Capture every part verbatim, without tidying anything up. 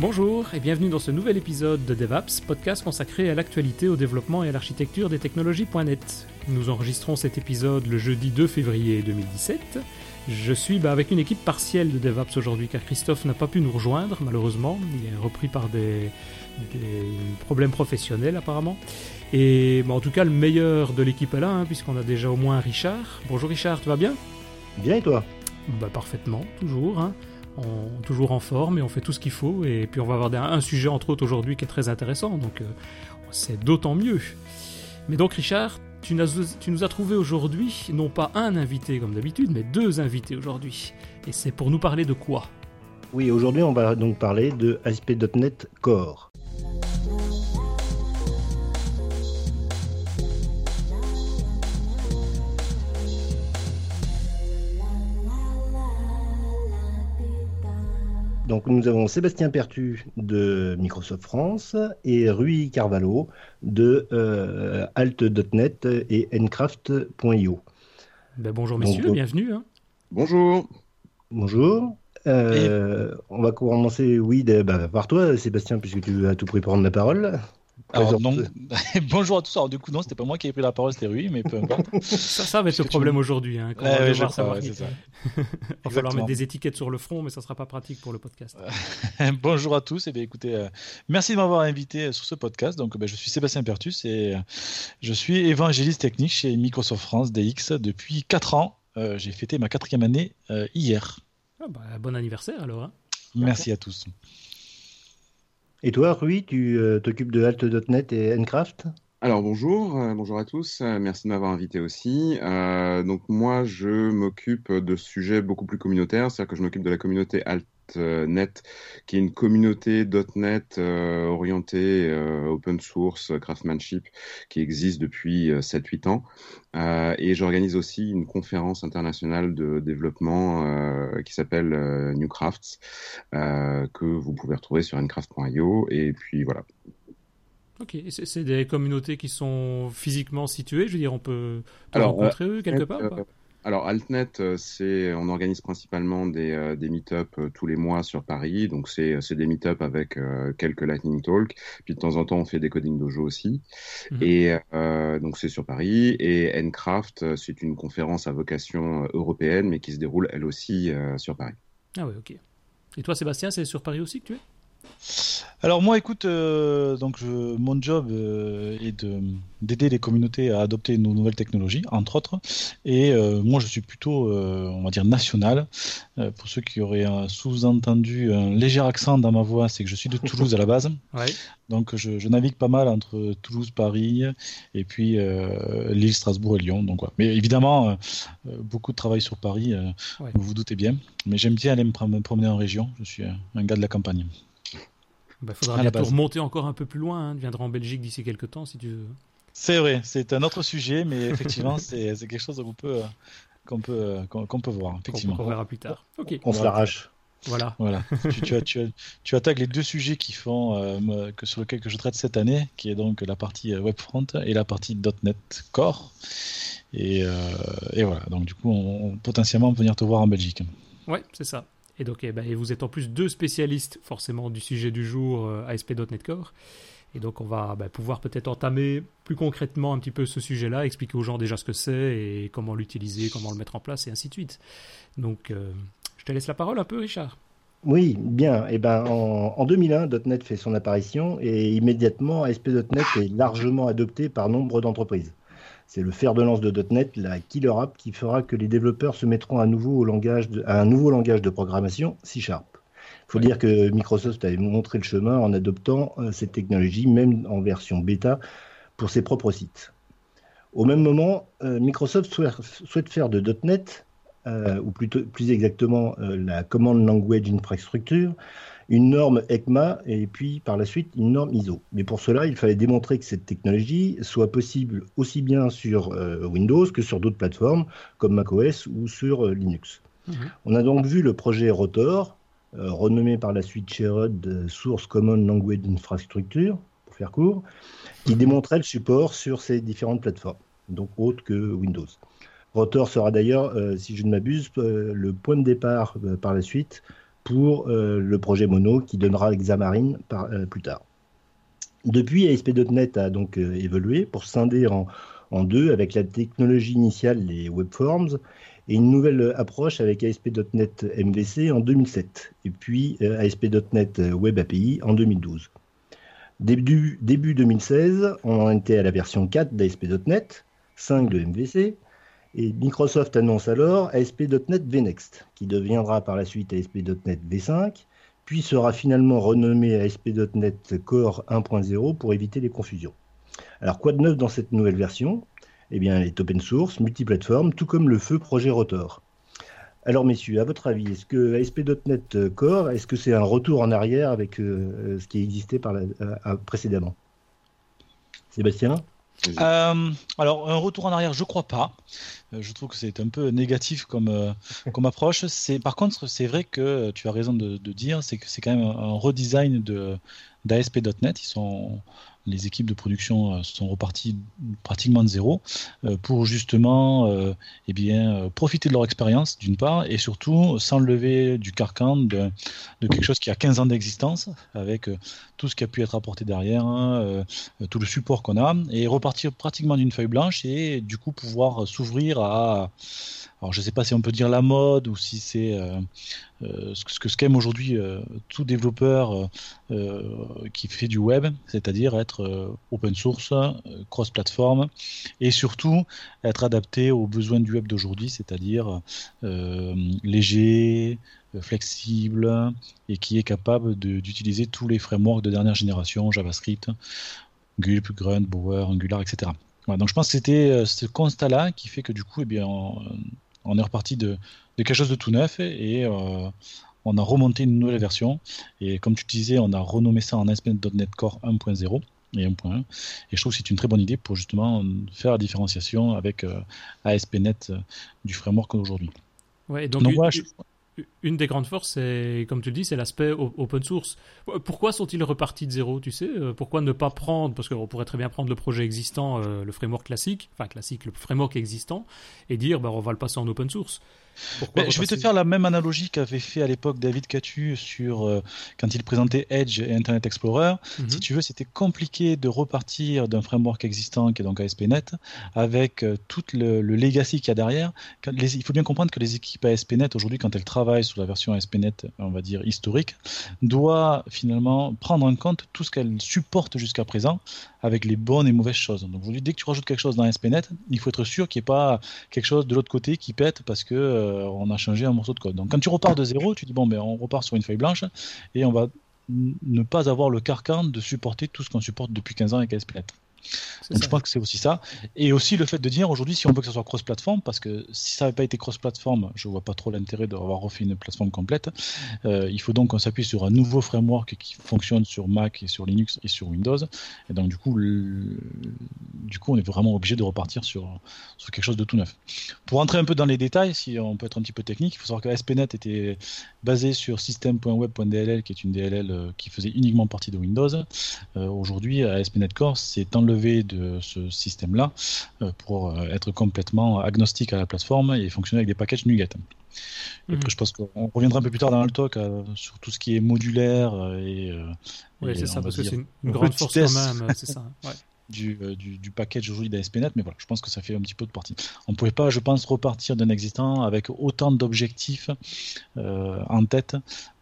Bonjour et bienvenue dans ce nouvel épisode de DevApps, podcast consacré à l'actualité, au développement et à l'architecture des technologies .NET. Nous enregistrons cet épisode le jeudi deux février deux mille dix-sept. Je suis bah, avec une équipe partielle de DevApps aujourd'hui car Christophe n'a pas pu nous rejoindre malheureusement. Il est repris par des, des problèmes professionnels apparemment. Et bah, en tout cas le meilleur de l'équipe est là hein, puisqu'on a déjà au moins Richard. Bonjour Richard, tu vas bien ? Bien et toi ? Bah, parfaitement, toujours hein. On est toujours en forme et on fait tout ce qu'il faut. Et puis on va avoir un sujet entre autres aujourd'hui qui est très intéressant, donc euh, c'est d'autant mieux. Mais donc Richard, tu, tu nous as trouvé aujourd'hui, non pas un invité comme d'habitude, mais deux invités aujourd'hui. Et c'est pour nous parler de quoi ? Oui, aujourd'hui on va donc parler de A S P point net Core. Donc nous avons Sébastien Pertus de Microsoft France et Rui Carvalho de euh, alt point net et ncraft point io. Ben bonjour messieurs, donc, bienvenue. Hein. Bonjour. Bonjour. Euh, et... On va commencer oui, de, bah, par toi Sébastien, puisque tu as tout pris pour prendre la parole. Alors, non. Bonjour à tous. Alors, du coup, non, c'était pas moi qui ai pris la parole, c'était Rui, mais peu importe. ça, ça va être le problème tu... aujourd'hui. Hein, quand eh, on va ouais, devoir savoir. Il va falloir mettre des étiquettes sur le front, mais ça ne sera pas pratique pour le podcast. Bonjour à tous. Et bien, écoutez, euh, merci de m'avoir invité sur ce podcast. Donc, ben, je suis Sébastien Pertus et euh, je suis évangéliste technique chez Microsoft France D X depuis quatre ans. Euh, j'ai fêté ma quatrième année euh, hier. Ah, bah, bon anniversaire alors. Hein. Merci à tous. Et toi, Rui, tu euh, t'occupes de alt point net et Ncraft ? Alors bonjour, euh, bonjour à tous, euh, merci de m'avoir invité aussi. Euh, donc moi, je m'occupe de sujets beaucoup plus communautaires, c'est-à-dire que je m'occupe de la communauté alt point net, qui est une communauté .NET euh, orientée euh, open source, craftsmanship, qui existe depuis euh, sept huit ans. Euh, et j'organise aussi une conférence internationale de développement euh, qui s'appelle euh, New Crafts, euh, que vous pouvez retrouver sur ncraft point io. Et puis voilà. Ok, et c'est, c'est des communautés qui sont physiquement situées, je veux dire, on peut alors, rencontrer euh, eux quelque part euh, ou pas ? Alors, alt point net, c'est, on organise principalement des, des meet-ups tous les mois sur Paris. Donc, c'est, c'est des meet-ups avec euh, quelques lightning talks. Puis, de temps en temps, on fait des coding dojo aussi. Mmh. Et euh, donc, c'est sur Paris. Et Ncraft, c'est une conférence à vocation européenne, mais qui se déroule, elle aussi, euh, sur Paris. Ah oui, ok. Et toi, Sébastien, c'est sur Paris aussi que tu es ? Alors, moi, écoute, euh, donc, je, mon job euh, est de... d'aider les communautés à adopter nos nouvelles technologies, entre autres. Et euh, moi, je suis plutôt, euh, on va dire, national. Euh, pour ceux qui auraient euh, sous-entendu un léger accent dans ma voix, c'est que je suis de Toulouse à la base. Ouais. Donc, je, je navigue pas mal entre Toulouse, Paris, et puis euh, Lille, Strasbourg et Lyon. Donc, ouais. Mais évidemment, euh, beaucoup de travail sur Paris, euh, ouais. Vous vous doutez bien. Mais j'aime bien aller me promener en région. Je suis un gars de la campagne. Bah, faudra bientôt remonter encore un peu plus loin. Hein. Tu viendras en Belgique d'ici quelques temps, si tu veux. C'est vrai, c'est un autre sujet, mais effectivement, c'est, c'est quelque chose qu'on peut, qu'on peut, qu'on, qu'on peut voir. Effectivement. Qu'on verra plus tard. Okay. On, on se l'arrache. Voilà. voilà. tu, tu, tu, tu attaques les deux sujets qui font, euh, que, sur lesquels que je traite cette année, qui est donc la partie Webfront et la partie .NET Core. Et, euh, et voilà, donc du coup, on, on, potentiellement, on peut venir te voir en Belgique. Ouais, c'est ça. Et donc, eh ben, et vous êtes en plus deux spécialistes, forcément, du sujet du jour euh, A S P point net Core. Et donc on va bah, pouvoir peut-être entamer plus concrètement un petit peu ce sujet-là, expliquer aux gens déjà ce que c'est et comment l'utiliser, comment le mettre en place et ainsi de suite. Donc euh, je te laisse la parole un peu Richard. Oui, bien. Eh ben, en, en deux mille un, .NET fait son apparition et immédiatement A S P point net est largement adopté par nombre d'entreprises. C'est le fer de lance de .NET, la killer app qui fera que les développeurs se mettront à, nouveau au langage de, à un nouveau langage de programmation, C sharp. Il faut dire que Microsoft avait montré le chemin en adoptant euh, cette technologie, même en version bêta, pour ses propres sites. Au même moment, euh, Microsoft souhaite, souhaite faire de .NET, euh, ou plutôt, plus exactement euh, la Command Language Infrastructure, une norme ECMA et puis par la suite une norme I S O. Mais pour cela, il fallait démontrer que cette technologie soit possible aussi bien sur euh, Windows que sur d'autres plateformes, comme macOS ou sur euh, Linux. Mmh. On a donc vu le projet Rotor, Euh, renommé par la suite Sherrod euh, Source Common Language Infrastructure, pour faire court, qui démontrait le support sur ces différentes plateformes, donc autres que Windows. Rotor sera d'ailleurs, euh, si je ne m'abuse, euh, le point de départ euh, par la suite pour euh, le projet Mono qui donnera Xamarin par, euh, plus tard. Depuis, A S P point net a donc euh, évolué pour scinder en, en deux avec la technologie initiale, les webforms, et une nouvelle approche avec A S P point net M V C en deux mille sept, et puis euh, A S P point net Web A P I en deux mille douze. Début, début deux mille seize, on était à la version quatre d'A S P point net, cinq de M V C, et Microsoft annonce alors A S P point net vNext, qui deviendra par la suite A S P point net v cinq, puis sera finalement renommé A S P point net Core un point zéro pour éviter les confusions. Alors quoi de neuf dans cette nouvelle version? Eh bien, elle est open source, multiplateforme, tout comme le feu projet Rotor. Alors messieurs, à votre avis, est-ce que A S P point net Core, est-ce que c'est un retour en arrière avec euh, ce qui existait par la, euh, précédemment? Sébastien? Euh, alors, un retour en arrière, je crois pas. Euh, je trouve que c'est un peu négatif comme, euh, comme approche. C'est, par contre, c'est vrai que tu as raison de, de dire, c'est que c'est quand même un redesign de, d'A S P point net. Ils sont, les équipes de production sont reparties pratiquement de zéro euh, pour justement euh, eh bien, profiter de leur expérience, d'une part, et surtout s'enlever du carcan de, de quelque chose qui a quinze ans d'existence, avec euh, tout ce qui a pu être apporté derrière, euh, tout le support qu'on a, et repartir pratiquement d'une feuille blanche et du coup pouvoir s'ouvrir à... Alors je ne sais pas si on peut dire la mode ou si c'est euh, euh, ce que ce qu'aime aujourd'hui euh, tout développeur euh, qui fait du web, c'est-à-dire être euh, open source, euh, cross-platform et surtout être adapté aux besoins du web d'aujourd'hui, c'est-à-dire euh, léger, flexible et qui est capable de, d'utiliser tous les frameworks de dernière génération, JavaScript, Gulp, Grunt, Bower, Angular, et cetera. Voilà, donc je pense que c'était euh, ce constat-là qui fait que du coup, eh bien, on, on est reparti de, de quelque chose de tout neuf et, et euh, on a remonté une nouvelle version et comme tu disais, on a renommé ça en A S P point net Core un point zéro et un point un et je trouve que c'est une très bonne idée pour justement faire la différenciation avec euh, A S P point net euh, du framework aujourd'hui. Ouais, donc, donc une, ouais, je... une des grandes forces, c'est, comme tu le dis, c'est l'aspect open source. Pourquoi sont-ils repartis de zéro, tu sais? Pourquoi ne pas prendre, parce qu'on pourrait très bien prendre le projet existant, euh, le framework classique, enfin classique, le framework existant, et dire bah, on va le passer en open source. Ben, je vais te faire la même analogie qu'avait fait à l'époque David Catu sur euh, quand il présentait Edge et Internet Explorer. Mm-hmm. Si tu veux, c'était compliqué de repartir d'un framework existant qui est donc A S P point net avec euh, tout le, le legacy qu'il y a derrière. Quand les, il faut bien comprendre que les équipes A S P point net aujourd'hui, quand elles travaillent sur la version A S P point net, on va dire historique, doivent finalement prendre en compte tout ce qu'elles supportent jusqu'à présent avec les bonnes et mauvaises choses. Donc aujourd'hui, dès que tu rajoutes quelque chose dans A S P point net, il faut être sûr qu'il n'y ait pas quelque chose de l'autre côté qui pète parce que euh, on a changé un morceau de code. Donc quand tu repars de zéro, tu dis bon ben on repart sur une feuille blanche et on va n- ne pas avoir le carcan de supporter tout ce qu'on supporte depuis quinze ans avec A S P point net. Donc ça. Je pense que c'est aussi ça. Et aussi le fait de dire aujourd'hui si on veut que ça soit cross-platform, parce que si ça n'avait pas été cross-platform, je ne vois pas trop l'intérêt d'avoir refait une plateforme complète. Euh, il faut donc qu'on s'appuie sur un nouveau framework qui fonctionne sur Mac et sur Linux et sur Windows. Et donc du coup, le... du coup on est vraiment obligé de repartir sur, sur quelque chose de tout neuf. Pour entrer un peu dans les détails, si on peut être un petit peu technique, il faut savoir que A S P point net était basé sur system point web point d l l qui est une D L L qui faisait uniquement partie de Windows. Euh, aujourd'hui, A S P point net Core c'est enlevé de ce système-là pour être complètement agnostique à la plateforme et fonctionner avec des packages NuGet. Mmh. Je pense qu'on reviendra un peu plus tard dans le talk sur tout ce qui est modulaire et... Oui, et c'est ça, parce que c'est une, une grande force quand même, c'est ça. Ouais. Du, du, du package aujourd'hui d'A S P point net, mais voilà, je pense que ça fait un petit peu de partie. On ne pouvait pas, je pense, repartir d'un existant avec autant d'objectifs euh, en tête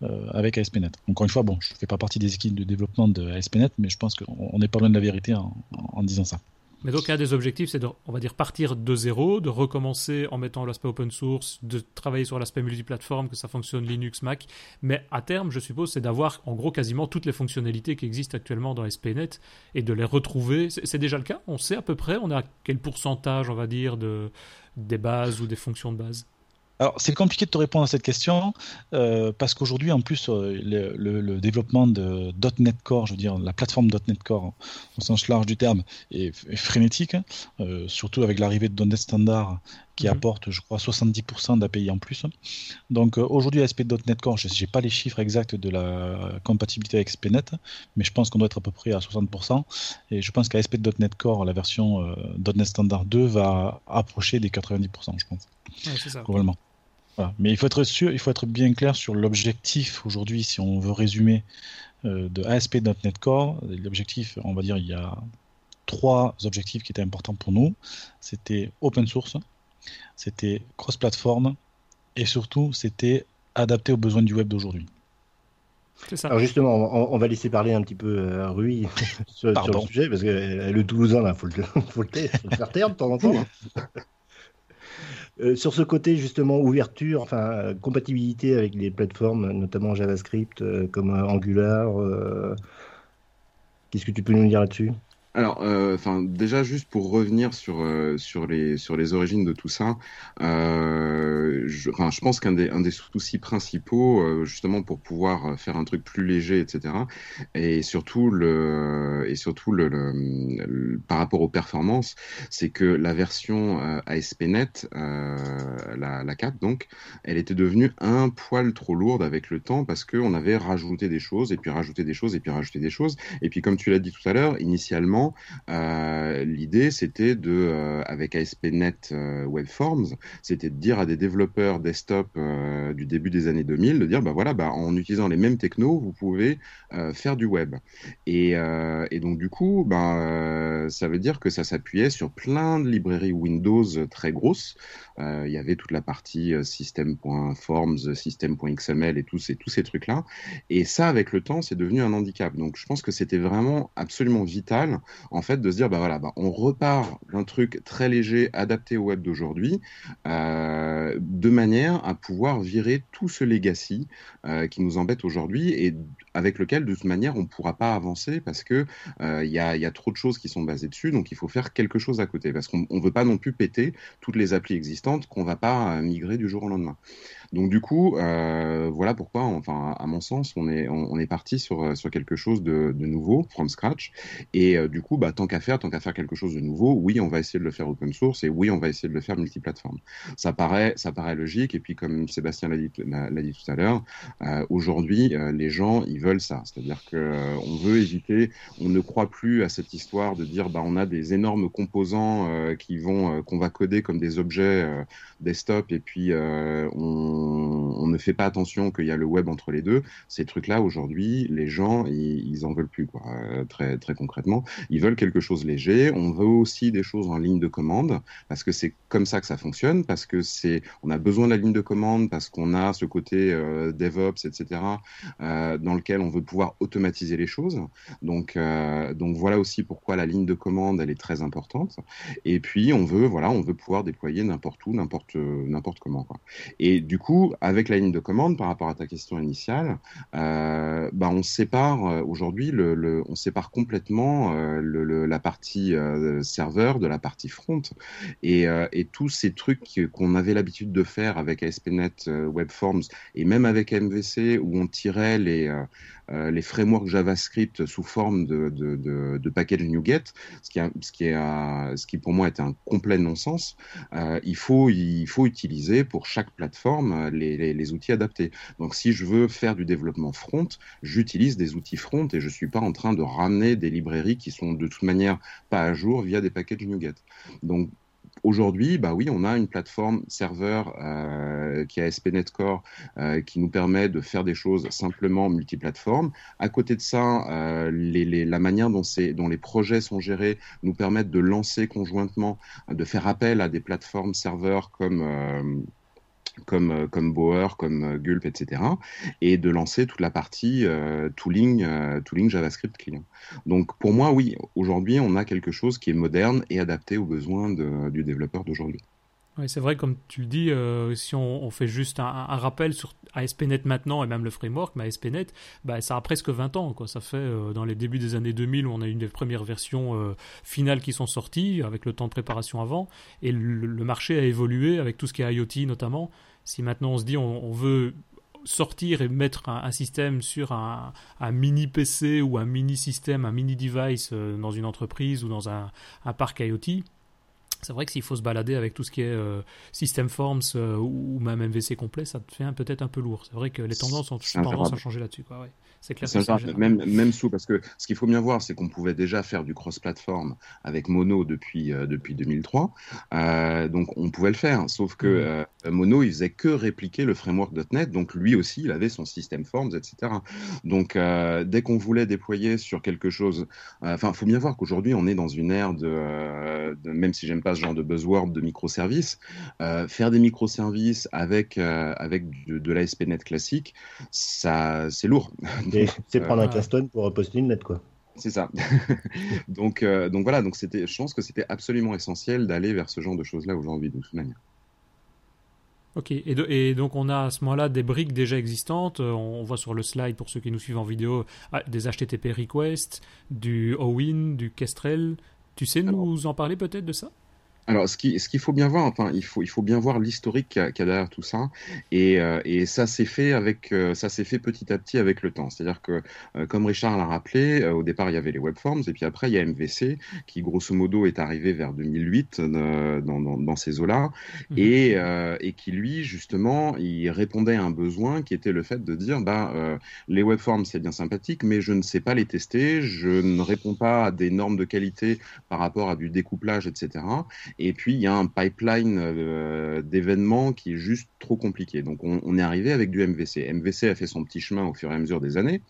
euh, avec A S P point net. Encore une fois, bon, je ne fais pas partie des équipes de développement d'A S P point net, mais je pense qu'on n'est pas loin de la vérité en, en, en disant ça. Mais donc, un des objectifs, c'est de, on va dire, partir de zéro, de recommencer en mettant l'aspect open source, de travailler sur l'aspect multiplateforme, que ça fonctionne Linux, Mac. Mais à terme, je suppose, c'est d'avoir en gros quasiment toutes les fonctionnalités qui existent actuellement dans A S P point net et de les retrouver. C'est, c'est déjà le cas? On sait à peu près, on a quel pourcentage, on va dire, de, des bases ou des fonctions de base? Alors, c'est compliqué de te répondre à cette question euh, parce qu'aujourd'hui, en plus, euh, le, le, le développement de .NET Core, je veux dire, la plateforme .NET Core, au sens large du terme, est, est frénétique, euh, surtout avec l'arrivée de .NET Standard qui mmh. apporte, je crois, soixante-dix pour cent d'A P I en plus. Donc, euh, aujourd'hui, A S P point net Core, je n'ai pas les chiffres exacts de la compatibilité avec A S P point net, mais je pense qu'on doit être à peu près à soixante pour cent. Et je pense qu'A S P point net Core, la version euh, .NET Standard deux, va approcher des quatre-vingt-dix pour cent, je pense. Ouais, c'est ça. Globalement. Voilà. Mais il faut être sûr, il faut être bien clair sur l'objectif aujourd'hui, si on veut résumer, euh, de A S P point net Core. L'objectif, on va dire, il y a trois objectifs qui étaient importants pour nous. C'était open source, c'était cross-platform, et surtout, c'était adapté aux besoins du web d'aujourd'hui. C'est ça. Alors justement, on, on va laisser parler un petit peu euh, Rui sur, sur le sujet, parce que euh, le Toulousain, il faut, faut, faut le faire taire de temps en temps. Euh, sur ce côté justement ouverture, enfin euh, compatibilité avec les plateformes, notamment JavaScript, euh, comme euh, Angular, euh... qu'est-ce que tu peux nous dire là-dessus ? Alors, enfin, euh, déjà juste pour revenir sur euh, sur les sur les origines de tout ça, euh, je, je pense qu'un des un des soucis principaux, euh, justement pour pouvoir faire un truc plus léger, et cetera, et surtout le et surtout le, le, le par rapport aux performances, c'est que la version euh, A S P point net, euh, la la quatre donc, elle était devenue un poil trop lourde avec le temps parce que on avait rajouté des choses et puis rajouté des choses et puis rajouté des choses et puis comme tu l'as dit tout à l'heure, initialement Euh, l'idée c'était de euh, avec A S P point net euh, Webforms, c'était de dire à des développeurs desktop euh, du début des années deux mille de dire bah voilà bah en utilisant les mêmes technos vous pouvez euh, faire du web et, euh, et donc du coup bah, euh, ça veut dire que ça s'appuyait sur plein de librairies Windows très grosses. Il euh, y avait toute la partie euh, system.forms, system.xml et tous, et tous ces trucs là, et ça avec le temps c'est devenu un handicap. Donc je pense que c'était vraiment absolument vital en fait de se dire bah voilà bah, on repart d'un truc très léger adapté au web d'aujourd'hui euh, de manière à pouvoir virer tout ce legacy euh, qui nous embête aujourd'hui et avec lequel de toute manière on ne pourra pas avancer parce que euh, y a, y a trop de choses qui sont basées dessus, donc il faut faire quelque chose à côté parce qu'on ne veut pas non plus péter toutes les applis existantes qu'on ne va pas migrer du jour au lendemain. Donc du coup, euh, voilà pourquoi, enfin, à mon sens, on est, on, on est parti sur, sur quelque chose de, de nouveau, from scratch, et euh, du coup, bah, tant qu'à faire, tant qu'à faire quelque chose de nouveau, oui, on va essayer de le faire open source, et oui, on va essayer de le faire multiplateforme. Ça paraît, ça paraît logique, et puis comme Sébastien l'a dit, l'a, l'a dit tout à l'heure, euh, aujourd'hui, euh, les gens, ils veulent ça, c'est-à-dire qu'on euh, veut éviter, on ne croit plus à cette histoire de dire, bah, on a des énormes composants euh, qui vont, euh, qu'on va coder comme des objets euh, desktop, et puis euh, on on ne fait pas attention qu'il y a le web entre les deux. Ces trucs-là, aujourd'hui, les gens, ils, ils en veulent plus, quoi. Euh, très, très concrètement. Ils veulent quelque chose léger. On veut aussi des choses en ligne de commande, parce que c'est comme ça que ça fonctionne, parce que c'est, on a besoin de la ligne de commande, parce qu'on a ce côté euh, DevOps, et cetera, euh, dans lequel on veut pouvoir automatiser les choses. Donc, euh, donc voilà aussi pourquoi la ligne de commande, elle est très importante. Et puis, on veut, voilà, on veut pouvoir déployer n'importe où, n'importe, n'importe comment, quoi. Et du coup, Du coup, avec la ligne de commande, par rapport à ta question initiale, euh, bah on sépare euh, aujourd'hui, le, le, on sépare complètement euh, le, le, la partie euh, serveur de la partie front. Et, euh, et tous ces trucs qu'on avait l'habitude de faire avec A S P point net euh, Webforms et même avec M V C, où on tirait les, euh, les frameworks JavaScript sous forme de, de, de, de package NuGet, ce qui, a, ce, qui a, ce qui pour moi est un complet non-sens, euh, il faut, il faut utiliser pour chaque plateforme Les, les, les outils adaptés. Donc si je veux faire du développement front, j'utilise des outils front et je ne suis pas en train de ramener des librairies qui sont de toute manière pas à jour via des packages NuGet. Donc aujourd'hui, bah oui, on a une plateforme serveur euh, qui est A S P point net Core euh, qui nous permet de faire des choses simplement multiplateformes. À côté de ça, euh, les, les, la manière dont, c'est, dont les projets sont gérés nous permettent de lancer conjointement, de faire appel à des plateformes serveurs comme... Euh, comme comme Bower, comme Gulp, et cetera, et de lancer toute la partie euh, tooling, euh, tooling JavaScript client. Donc pour moi, oui, aujourd'hui, on a quelque chose qui est moderne et adapté aux besoins de, du développeur d'aujourd'hui. Oui, c'est vrai, comme tu le dis, euh, si on, on fait juste un, un rappel sur A S P point net maintenant et même le framework, mais A S P point net, bah, ça a presque vingt ans, quoi. Ça fait euh, dans les débuts des années deux mille où on a une des premières versions euh, finales qui sont sorties, avec le temps de préparation avant, et le, le marché a évolué avec tout ce qui est IoT notamment. Si maintenant on se dit on, on veut sortir et mettre un, un système sur un, un mini P C ou un mini système, un mini device euh, dans une entreprise ou dans un, un parc IoT, C'est vrai que s'il faut se balader avec tout ce qui est euh, System Forms euh, ou même M V C complet, ça te fait un, peut-être un peu lourd. C'est vrai que les tendances ont tendance à changer là-dessus, quoi, ouais. C'est clair. C'est ça, même, même sous, parce que ce qu'il faut bien voir, c'est qu'on pouvait déjà faire du cross-platform avec Mono depuis, euh, depuis deux mille trois. Euh, donc, on pouvait le faire, sauf que euh, Mono, il faisait que répliquer le framework .NET. Donc, lui aussi, il avait son System Forms, et cetera. Donc, euh, dès qu'on voulait déployer sur quelque chose... Enfin, euh, il faut bien voir qu'aujourd'hui, on est dans une ère de... Euh, de même si j'aime pas ce genre de buzzword de microservices, euh, faire des microservices avec, euh, avec de, de l'A S P point net classique, ça, c'est lourd. Et c'est prendre un Claston pour poster une lettre, quoi. C'est ça. donc, euh, donc voilà, donc c'était, je pense que c'était absolument essentiel d'aller vers ce genre de choses-là aujourd'hui, de toute manière. Ok, et, de, et donc on a à ce moment-là des briques déjà existantes. On voit sur le slide, pour ceux qui nous suivent en vidéo, des H T T P requests, du O W I N, du Kestrel. Tu sais nous Alors. en parler peut-être de ça ? Alors, ce, qui, ce qu'il faut bien voir, enfin, il faut, il faut bien voir l'historique qu'il y a, qu'il y a derrière tout ça, et, euh, et ça s'est fait avec, euh, ça s'est fait petit à petit avec le temps. C'est-à-dire que, euh, comme Richard l'a rappelé, euh, au départ il y avait les webforms, et puis après il y a M V C qui, grosso modo, est arrivé vers deux mille huit euh, dans, dans, dans ces eaux-là, mmh. et, euh, et qui lui, justement, il répondait à un besoin qui était le fait de dire, bah, euh, les webforms c'est bien sympathique, mais je ne sais pas les tester, je ne réponds pas à des normes de qualité par rapport à du découplage, et cetera. Et puis, il y a un pipeline euh, d'événements qui est juste trop compliqué. Donc, on, on est arrivé avec du M V C. M V C a fait son petit chemin au fur et à mesure des années.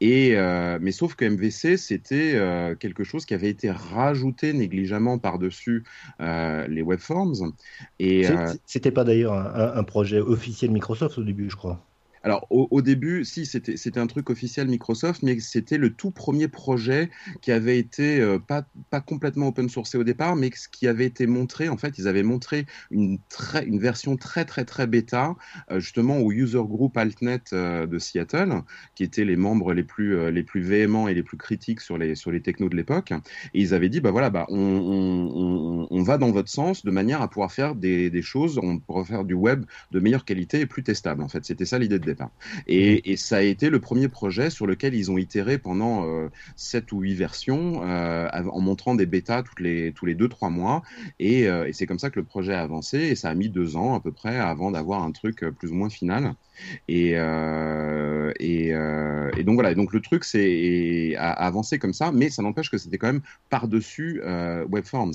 Et, euh, mais sauf que M V C, c'était euh, quelque chose qui avait été rajouté négligemment par-dessus euh, les webforms. Et, euh... C'était pas d'ailleurs un, un projet officiel Microsoft au début, je crois. Alors, au, au début, si, c'était, c'était un truc officiel Microsoft, mais c'était le tout premier projet qui avait été euh, pas, pas complètement open sourcé au départ, mais qui avait été montré. En fait, ils avaient montré une, très, une version très, très, très bêta, euh, justement au user group alt point net euh, de Seattle, qui étaient les membres les plus, euh, les plus véhéments et les plus critiques sur les, sur les technos de l'époque. Et ils avaient dit, bah voilà, bah, on, on, on, on va dans votre sens de manière à pouvoir faire des, des choses, on pourra faire du web de meilleure qualité et plus testable. En fait, c'était ça l'idée de Et, et ça a été le premier projet sur lequel ils ont itéré pendant euh, sept ou huit versions euh, en montrant des bêtas toutes les, tous les deux trois mois et, euh, et c'est comme ça que le projet a avancé et ça a mis deux ans à peu près avant d'avoir un truc plus ou moins final et, euh, et, euh, et donc voilà et donc le truc c'est, a, a avancé comme ça, mais ça n'empêche que c'était quand même par-dessus euh, Webforms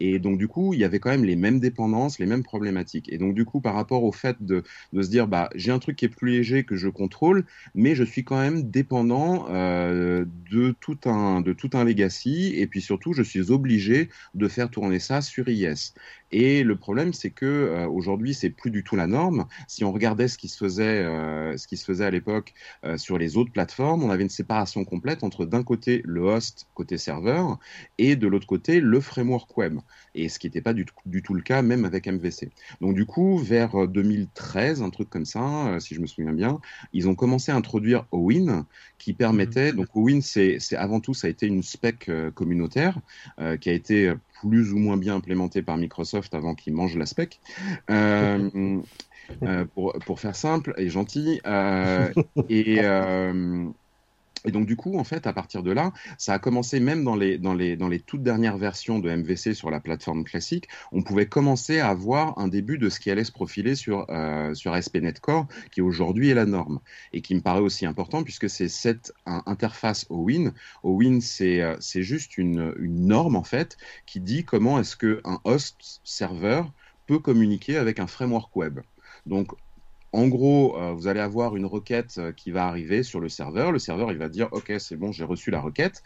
et donc du coup il y avait quand même les mêmes dépendances, les mêmes problématiques et donc du coup par rapport au fait de, de se dire bah, j'ai un truc qui est plus que je contrôle, mais je suis quand même dépendant euh, de tout un de tout un legacy, et puis surtout, je suis obligé de faire tourner ça sur I S. Et le problème, c'est que euh, aujourd'hui, c'est plus du tout la norme. Si on regardait ce qui se faisait, euh, ce qui se faisait à l'époque euh, sur les autres plateformes, on avait une séparation complète entre d'un côté le host côté serveur et de l'autre côté le framework web. Et ce qui n'était pas du tout, du tout le cas, même avec M V C. Donc du coup, vers deux mille treize, un truc comme ça, euh, si je me souviens bien, ils ont commencé à introduire O W I N, qui permettait. Donc O W I N, c'est, c'est avant tout, ça a été une spec euh, communautaire euh, qui a été plus ou moins bien implémenté par Microsoft avant qu'ils mangent la spec. Euh, euh, pour, pour faire simple et gentil. Euh, et... Euh, Et donc du coup, en fait, à partir de là, ça a commencé même dans les dans les dans les toutes dernières versions de M V C sur la plateforme classique, on pouvait commencer à avoir un début de ce qui allait se profiler sur euh, sur A S P point net Core, qui aujourd'hui est la norme et qui me paraît aussi important puisque c'est cette un, interface O W I N. O W I N, c'est c'est juste une une norme en fait qui dit comment est-ce que un host serveur peut communiquer avec un framework web. Donc en gros, euh, vous allez avoir une requête euh, qui va arriver sur le serveur. Le serveur, il va dire « Ok, c'est bon, j'ai reçu la requête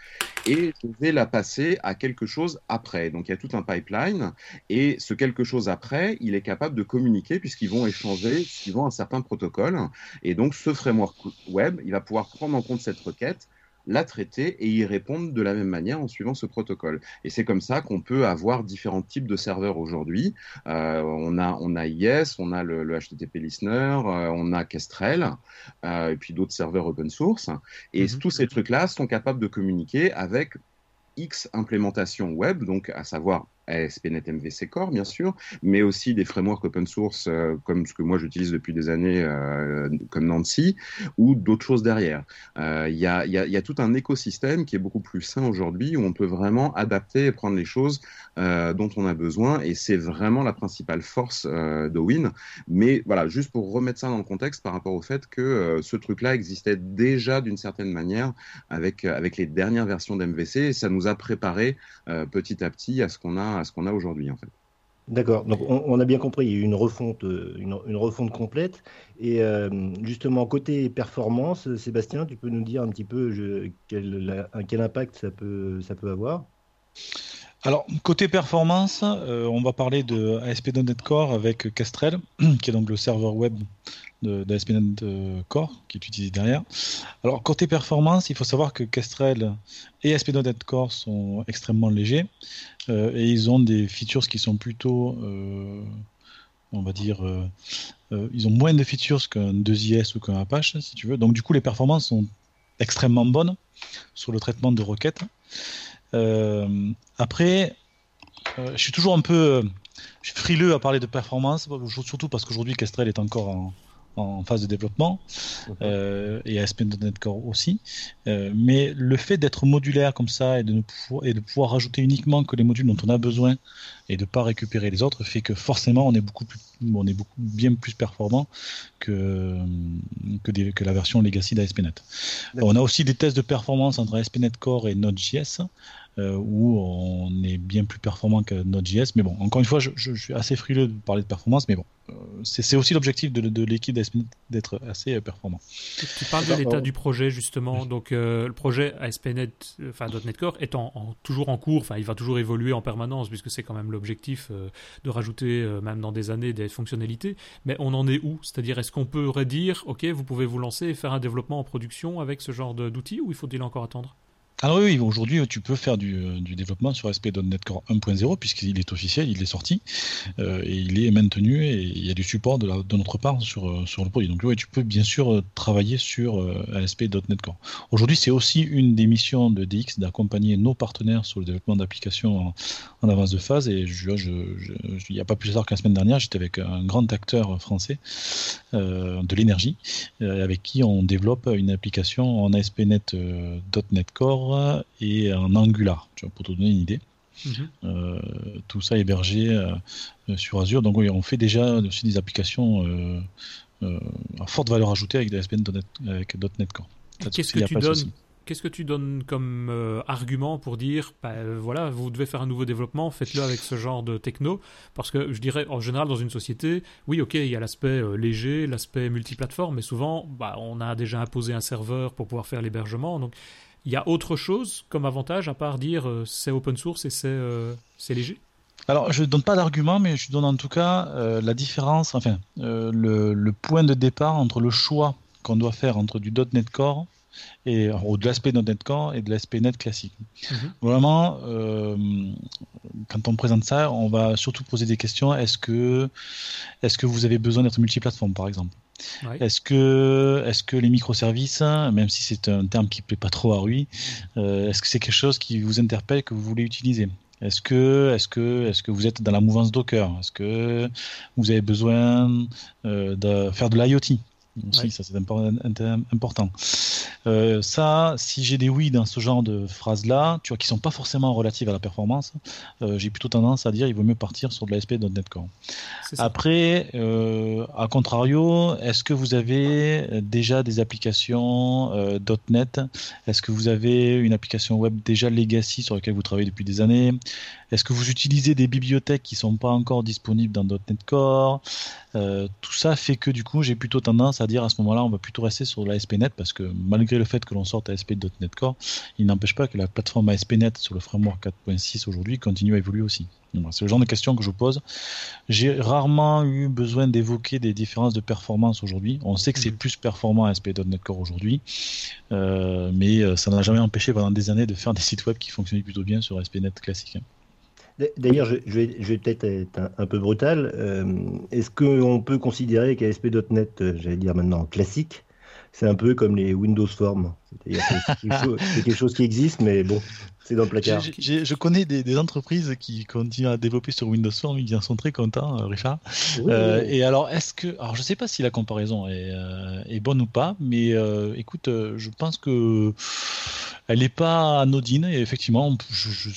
et je vais la passer à quelque chose après. » Donc, il y a tout un pipeline et ce quelque chose après, il est capable de communiquer puisqu'ils vont échanger suivant un certain protocole. Et donc, ce framework web, il va pouvoir prendre en compte cette requête, la traiter et y répondre de la même manière en suivant ce protocole. Et c'est comme ça qu'on peut avoir différents types de serveurs aujourd'hui. Euh, on a on a I S, on a le, le H T T P Listener, euh, on a Kestrel, euh, et puis d'autres serveurs open source. Et mm-hmm. tous ces trucs-là sont capables de communiquer avec X implémentations web, donc à savoir A S P point net M V C Core, bien sûr, mais aussi des frameworks open source euh, comme ce que moi j'utilise depuis des années, euh, comme Nancy, ou d'autres choses derrière. Il euh, y, a, y, a, y a tout un écosystème qui est beaucoup plus sain aujourd'hui, où on peut vraiment adapter et prendre les choses euh, dont on a besoin, et c'est vraiment la principale force euh, d'OWIN. Mais voilà, juste pour remettre ça dans le contexte par rapport au fait que euh, ce truc-là existait déjà d'une certaine manière avec, euh, avec les dernières versions d'M V C, et ça nous a préparé euh, petit à petit à ce qu'on a à ce qu'on a aujourd'hui, en fait. D'accord, donc on, on a bien compris, il y a eu une refonte, une, une refonte complète. Et euh, justement, côté performance, Sébastien, tu peux nous dire un petit peu je, quel, la, quel impact ça peut, ça peut avoir ? Alors, côté performance, euh, on va parler de A S P point net Core avec Kestrel, qui est donc le serveur web d'A S P point net Core, qui est utilisé derrière. Alors, côté performance, il faut savoir que Kestrel et A S P point net Core sont extrêmement légers, euh, et ils ont des features qui sont plutôt, euh, on va dire, euh, euh, ils ont moins de features qu'un deux I S ou qu'un Apache, si tu veux. Donc, du coup, les performances sont extrêmement bonnes sur le traitement de requêtes. Euh, après, euh, je suis toujours un peu euh, je suis frileux à parler de performance, surtout parce qu'aujourd'hui Kestrel est encore en, en phase de développement, okay. euh, et A S P point net Core aussi. Euh, mais le fait d'être modulaire comme ça et de, pouvoir, et de pouvoir rajouter uniquement que les modules dont on a besoin et de ne pas récupérer les autres fait que forcément on est beaucoup plus, on est beaucoup bien plus performant que que, des, que la version legacy d'A S P point net. On a aussi des tests de performance entre A S P point net Core et Node.js. Euh, où on est bien plus performant que Node.js, mais bon, encore une fois, je, je, je suis assez frileux de parler de performance, mais bon, euh, c'est, c'est aussi l'objectif de, de l'équipe d'A S P point net d'être assez performant. Tu parles de l'état du projet, justement, oui. Donc euh, le projet A S P point net, enfin .NET Core, est en, en, toujours en cours, enfin il va toujours évoluer en permanence, puisque c'est quand même l'objectif euh, de rajouter, euh, même dans des années, des fonctionnalités, mais on en est où ? C'est-à-dire, est-ce qu'on peut redire, ok, vous pouvez vous lancer et faire un développement en production avec ce genre de, d'outils, ou il faut-il encore attendre ? Alors oui, aujourd'hui, tu peux faire du, du développement sur A S P point net Core un point zéro, puisqu'il est officiel, il est sorti, euh, et il est maintenu, et il y a du support de, la, de notre part sur, sur le produit. Donc oui, tu peux bien sûr travailler sur euh, A S P point net Core. Aujourd'hui, c'est aussi une des missions de D X d'accompagner nos partenaires sur le développement d'applications en, en avance de phase, et je, je, je, je, il n'y a pas plus tard qu'à la semaine dernière, j'étais avec un grand acteur français euh, de l'énergie, euh, avec qui on développe une application en A S P point net euh, .NET Core, et en Angular, tu vois, pour te donner une idée. Mmh. Euh, tout ça hébergé euh, sur Azure. Donc oui, on fait déjà aussi des applications euh, euh, à forte valeur ajoutée avec A S P point net, avec .NET Core. Qu'est-ce que tu donnes, qu'est-ce que tu donnes comme euh, argument pour dire, bah, euh, voilà, vous devez faire un nouveau développement, faites-le avec ce genre de techno, parce que je dirais, en général, dans une société, oui, ok, il y a l'aspect euh, léger, l'aspect multiplateforme, mais souvent, bah, on a déjà imposé un serveur pour pouvoir faire l'hébergement, donc il y a autre chose comme avantage à part dire euh, c'est open source et c'est, euh, c'est léger ? Alors, je ne donne pas d'argument, mais je donne en tout cas euh, la différence, enfin, euh, le, le point de départ entre le choix qu'on doit faire entre du .NET Core et alors, de l'aspect .NET Core et de l'aspect .NET classique. Mmh. Vraiment, euh, quand on présente ça, on va surtout poser des questions. Est-ce que, est-ce que vous avez besoin d'être multiplateforme, par exemple ? Ouais. Est-ce que, est-ce que les microservices, même si c'est un terme qui ne plaît pas trop à Rui, euh, est-ce que c'est quelque chose qui vous interpelle, que vous voulez utiliser ? Est-ce que, est-ce que, est-ce que vous êtes dans la mouvance Docker ? Est-ce que vous avez besoin euh, de faire de l'IoT ? Aussi, ouais. Ça c'est important. Euh, ça, si j'ai des oui dans ce genre de phrases-là, tu vois, qui sont pas forcément relatives à la performance, euh, j'ai plutôt tendance à dire il vaut mieux partir sur de l'A S P point net Core. Après, euh, à contrario, est-ce que vous avez déjà des applications euh, .NET ? Est-ce que vous avez une application web déjà legacy sur laquelle vous travaillez depuis des années ? Est-ce que vous utilisez des bibliothèques qui sont pas encore disponibles dans .NET Core ? Euh, tout ça fait que du coup, j'ai plutôt tendance à à dire à ce moment-là, on va plutôt rester sur l'A S P point net parce que malgré le fait que l'on sorte A S P point net Core, il n'empêche pas que la plateforme A S P point net sur le framework quatre point six aujourd'hui continue à évoluer aussi. Donc, c'est le genre de questions que je pose. J'ai rarement eu besoin d'évoquer des différences de performance aujourd'hui. On sait que c'est plus performant A S P point net Core aujourd'hui, euh, mais ça n'a jamais empêché pendant des années de faire des sites web qui fonctionnaient plutôt bien sur A S P point net classique. Hein. D'ailleurs, je, je, vais, je vais peut-être être un, un peu brutal. Euh, est-ce qu'on peut considérer qu'A S P point net, j'allais dire maintenant classique, c'est un peu comme les Windows Forms. C'est, quelque chose, c'est quelque chose qui existe, mais bon, c'est dans le placard. J'ai, j'ai, je connais des, des entreprises qui continuent à développer sur Windows Form, ils en sont très contents, Richard. Oui. Euh, et alors, est-ce que, alors je ne sais pas si la comparaison est, euh, est bonne ou pas, mais euh, écoute, euh, je pense que elle n'est pas anodine. Et effectivement, je je,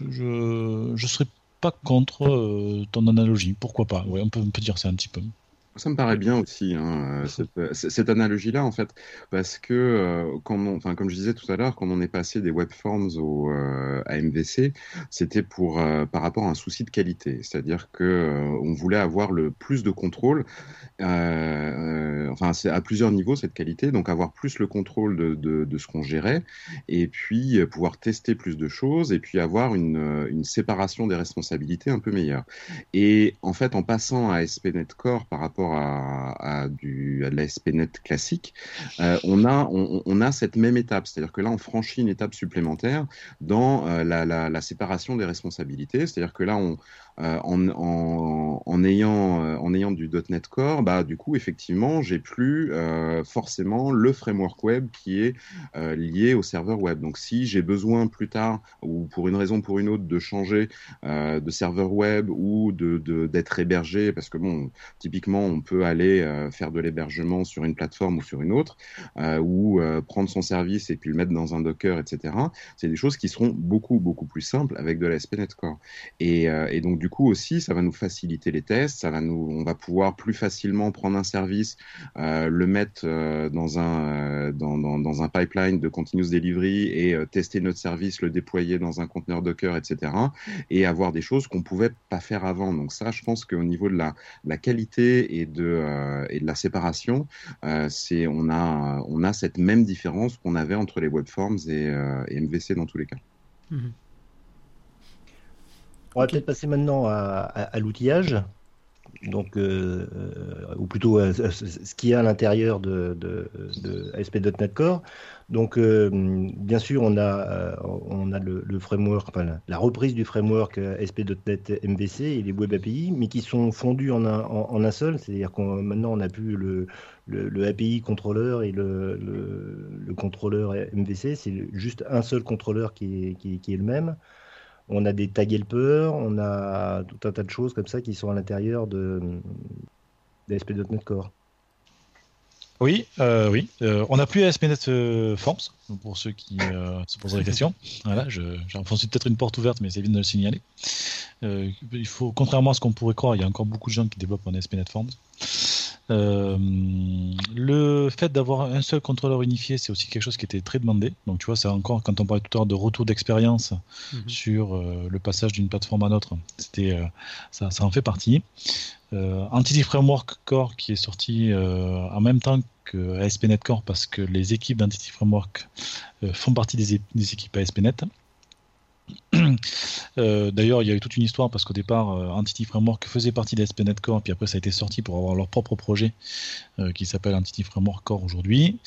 je, je, je serais pas contre euh, ton analogie. Pourquoi pas ? Ouais, on peut, on peut dire ça un petit peu. Ça me paraît bien aussi, hein, cette, cette analogie-là, en fait, parce que, euh, quand on, enfin, comme je disais tout à l'heure, quand on est passé des webforms au, euh, à M V C, c'était pour, euh, par rapport à un souci de qualité, c'est-à-dire qu'on euh, voulait avoir le plus de contrôle, euh, euh, enfin, c'est à plusieurs niveaux cette qualité, donc avoir plus le contrôle de, de, de ce qu'on gérait, et puis euh, pouvoir tester plus de choses, et puis avoir une, une séparation des responsabilités un peu meilleure. Et en fait, en passant à A S P point net Core par rapport à, à, du, à de l'A S P point net classique, euh, on, a, on, on a cette même étape, c'est-à-dire que là on franchit une étape supplémentaire dans euh, la, la, la séparation des responsabilités, c'est-à-dire que là on, euh, en, en, en, ayant, euh, en ayant du .point net Core, bah, du coup effectivement j'ai plus euh, forcément le framework web qui est euh, lié au serveur web, donc si j'ai besoin plus tard ou pour une raison ou pour une autre de changer euh, de serveur web ou de, de, d'être hébergé, parce que bon, typiquement on peut aller euh, faire de l'hébergement sur une plateforme ou sur une autre, euh, ou euh, prendre son service et puis le mettre dans un Docker, et cetera. C'est des choses qui seront beaucoup, beaucoup plus simples avec de l'A S P point net Core. Et, euh, et donc, du coup, aussi, ça va nous faciliter les tests, ça va nous, on va pouvoir plus facilement prendre un service, euh, le mettre euh, dans, un, euh, dans, dans, dans un pipeline de continuous delivery et euh, tester notre service, le déployer dans un conteneur Docker, et cetera. Et avoir des choses qu'on ne pouvait pas faire avant. Donc ça, je pense qu'au niveau de la, de la qualité et Et de, euh, et de la séparation, euh, c'est, on, a, on a cette même différence qu'on avait entre les webforms et, euh, et M V C dans tous les cas. Mmh. On va okay. peut-être passer maintenant à, à, à l'outillage, donc, euh, euh, ou plutôt à, à ce qu'il y a à l'intérieur de, de, de A S P point net Core. Donc, euh, bien sûr, on a, on a le, le framework, enfin, la, la reprise du framework A S P point net M V C et les web A P I, mais qui sont fondus en un, en, en un seul. C'est-à-dire que maintenant, on n'a plus le, le, le A P I contrôleur et le, le, le contrôleur M V C. C'est juste un seul contrôleur qui est, qui, qui est le même. On a des tag helpers, on a tout un tas de choses comme ça qui sont à l'intérieur de, de A S P point net Core. Oui, euh, oui. Euh, on n'a plus A S P point net euh, Forms, pour ceux qui euh, se posent la question. Voilà, je, j'enfonce peut-être une porte ouverte, mais c'est vite de le signaler. Euh, il faut, contrairement à ce qu'on pourrait croire, il y a encore beaucoup de gens qui développent en A S P point net Forms. Euh, le fait d'avoir un seul contrôleur unifié, c'est aussi quelque chose qui était très demandé. Donc tu vois, c'est encore, quand on parlait tout à l'heure de retour d'expérience mm-hmm. sur euh, le passage d'une plateforme à l'autre, c'était, euh, ça, ça en fait partie. Euh, Entity Framework Core qui est sorti euh, en même temps que A S P point net Core, parce que les équipes d'Entity Framework euh, font partie des, é- des équipes A S P point net. Euh, d'ailleurs, il y a eu toute une histoire parce qu'au départ, euh, Entity Framework faisait partie d'A S P point net Core, puis après ça a été sorti pour avoir leur propre projet euh, qui s'appelle Entity Framework Core aujourd'hui.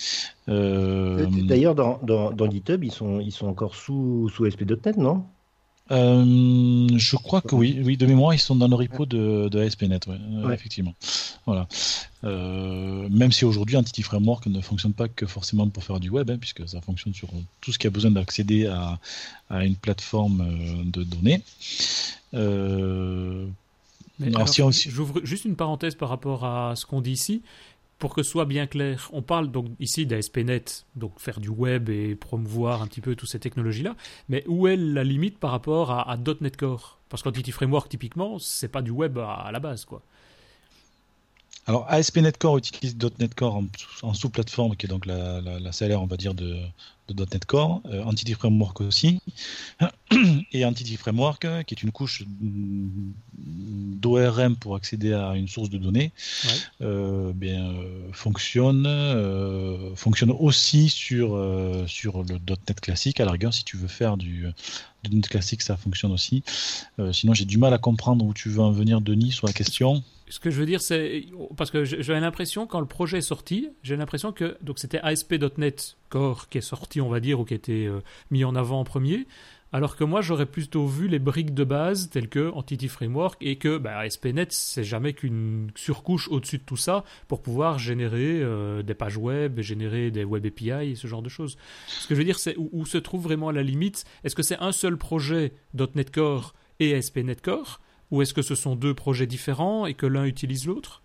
Euh, d'ailleurs, dans, dans, dans GitHub, ils sont, ils sont encore sous, sous A S P point net, non ? Euh, je crois que oui, oui, de mémoire, ils sont dans le repo de, de A S P point net, ouais, ouais. Effectivement. Voilà. Euh, même si aujourd'hui, Entity Framework ne fonctionne pas que forcément pour faire du web, hein, puisque ça fonctionne sur tout ce qui a besoin d'accéder à, à une plateforme euh, de données. Euh... Alors, alors, si on... J'ouvre juste une parenthèse par rapport à ce qu'on dit ici. Pour que ce soit bien clair, on parle donc ici d'A S P point net, donc faire du web et promouvoir un petit peu toutes ces technologies-là, mais où est la limite par rapport à, à .point net Core ? Parce qu'Entity Framework, typiquement, c'est pas du web à, à la base, quoi. Alors, A S P point net Core utilise .point net Core en, en sous-plateforme, qui est donc la, la, la C L R, on va dire, de, de .point net Core. Euh, Entity Framework aussi. Et Entity Framework, qui est une couche d'O R M pour accéder à une source de données, ouais. euh, bien, euh, fonctionne, euh, fonctionne aussi sur, euh, sur le .point net classique. À la rigueur, si tu veux faire du... du .point net classique, ça fonctionne aussi. Euh, sinon, j'ai du mal à comprendre où tu veux en venir, Denis, sur la question. Ce que je veux dire, c'est parce que j'avais l'impression, quand le projet est sorti, j'ai l'impression que donc c'était A S P point net Core qui est sorti, on va dire, ou qui a été euh, mis en avant en premier. alors que moi j'aurais plutôt vu les briques de base telles que Entity Framework et que bah, A S P point net c'est jamais qu'une surcouche au-dessus de tout ça pour pouvoir générer euh, des pages web, générer des web A P I et ce genre de choses. Ce que je veux dire, c'est où, où se trouve vraiment la limite. Est-ce que c'est un seul projet .NET Core et A S P point net Core, ou est-ce que ce sont deux projets différents et que l'un utilise l'autre?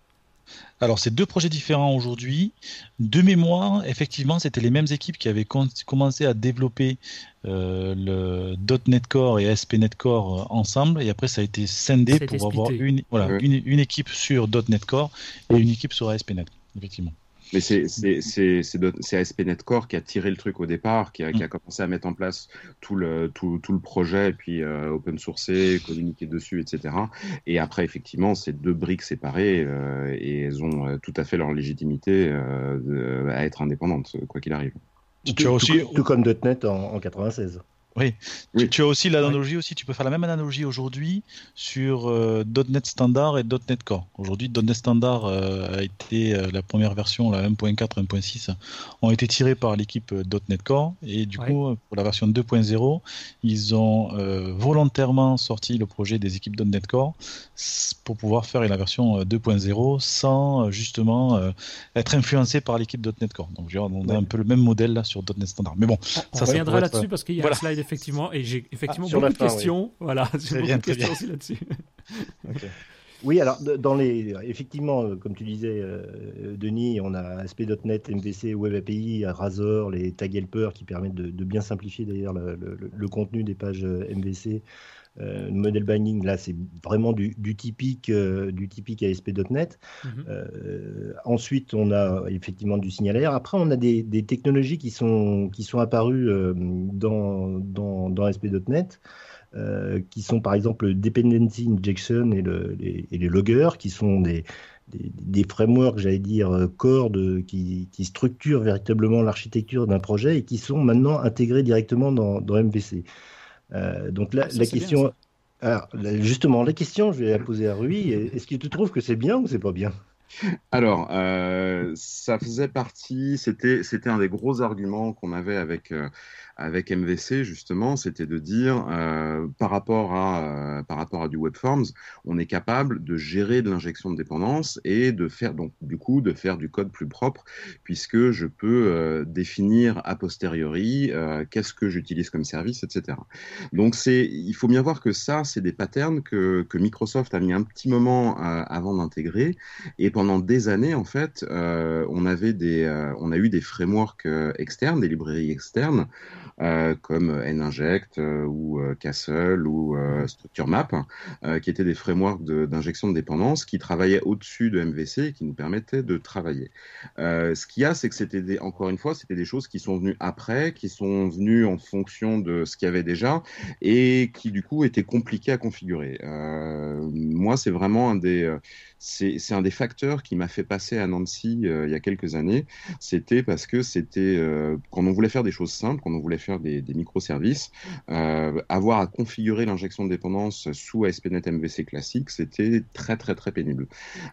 Alors, c'est deux projets différents aujourd'hui. De mémoire, effectivement, c'était les mêmes équipes qui avaient com- commencé à développer euh, le .NET Core et A S P point net Core ensemble. Et après, ça a été scindé c'était pour splitté. avoir une, voilà, ouais. une, une équipe sur .NET Core et une équipe sur A S P point net, effectivement. Mais c'est, c'est, c'est, c'est, de, c'est A S P point net Core qui a tiré le truc au départ, qui a, qui a commencé à mettre en place tout le, tout, tout le projet, et puis euh, open sourcer, communiquer dessus, et cetera. Et après, effectivement, ces deux briques séparées, euh, et elles ont euh, tout à fait leur légitimité euh, de, à être indépendantes, quoi qu'il arrive. Tu, tu as aussi... Tout comme .NET en, en quatre-vingt-seize. Oui. oui, tu, tu as aussi l'analogie, aussi, tu peux faire la même analogie aujourd'hui sur euh, .NET Standard et .NET Core. Aujourd'hui, .NET Standard euh, a été, euh, la première version, la un point quatre, un point six, ont été tirées par l'équipe .NET Core, et du ouais. coup, pour la version deux point zéro, ils ont euh, volontairement sorti le projet des équipes .NET Core pour pouvoir faire la version deux point zéro sans, justement, euh, être influencé par l'équipe .NET Core. Donc, genre, on a ouais. un peu le même modèle là, sur .NET Standard. Mais bon, on ça, reviendra ça être... là-dessus parce qu'il y a voilà. un slide. Effectivement, et j'ai effectivement ah, beaucoup fin, de questions. Oui. Voilà, j'ai beaucoup bien, de questions bien. aussi là-dessus. Okay. Oui, alors, dans les, effectivement, comme tu disais, euh, Denis, on a A S P point net, M V C, Web A P I, Razor, les tags helpers qui permettent de, de bien simplifier d'ailleurs le, le, le contenu des pages M V C. Euh, model binding, là, c'est vraiment du, du typique, euh, du typique A S P point net. Mm-hmm. Euh, ensuite, on a effectivement du signalaire. Après, on a des, des technologies qui sont, qui sont apparues euh, dans, dans, dans A S P point net, euh, qui sont par exemple le Dependency Injection et, le, les, et les loggers, qui sont des, des, des frameworks, j'allais dire, core de, qui, qui structurent véritablement l'architecture d'un projet et qui sont maintenant intégrés directement dans, dans M V C. Euh, donc là, ah, la question, bien, alors, là, justement, la question, je vais la poser à Rui. Est-ce que tu trouves que c'est bien ou c'est pas bien ? Alors, euh, ça faisait partie, c'était, c'était un des gros arguments qu'on avait avec, euh, avec M V C, justement, c'était de dire, euh, par rapport à, euh, par rapport à du Webforms, on est capable de gérer de l'injection de dépendance et de faire, donc, du coup, de faire du code plus propre, puisque je peux euh, définir a posteriori euh, qu'est-ce que j'utilise comme service, et cetera. Donc, c'est, il faut bien voir que ça, c'est des patterns que, que Microsoft a mis un petit moment euh, avant d'intégrer, et pendant des années, en fait, euh, on avait des, euh, on a eu des frameworks euh, externes, des librairies externes, euh, comme euh, ninject euh, ou euh, Castle ou euh, StructureMap, euh, qui étaient des frameworks de, d'injection de dépendance qui travaillaient au-dessus de M V C et qui nous permettaient de travailler. Euh, ce qu'il y a, c'est que c'était des, encore une fois, c'était des choses qui sont venues après, qui sont venues en fonction de ce qu'il y avait déjà et qui du coup étaient compliquées à configurer. Euh, moi, c'est vraiment un des, c'est, c'est un des facteurs qui m'a fait passer à Nancy euh, il y a quelques années. C'était parce que c'était euh, quand on voulait faire des choses simples, quand on voulait faire des, des microservices, euh, avoir à configurer l'injection de dépendance sous A S P point net M V C classique, c'était très très très pénible.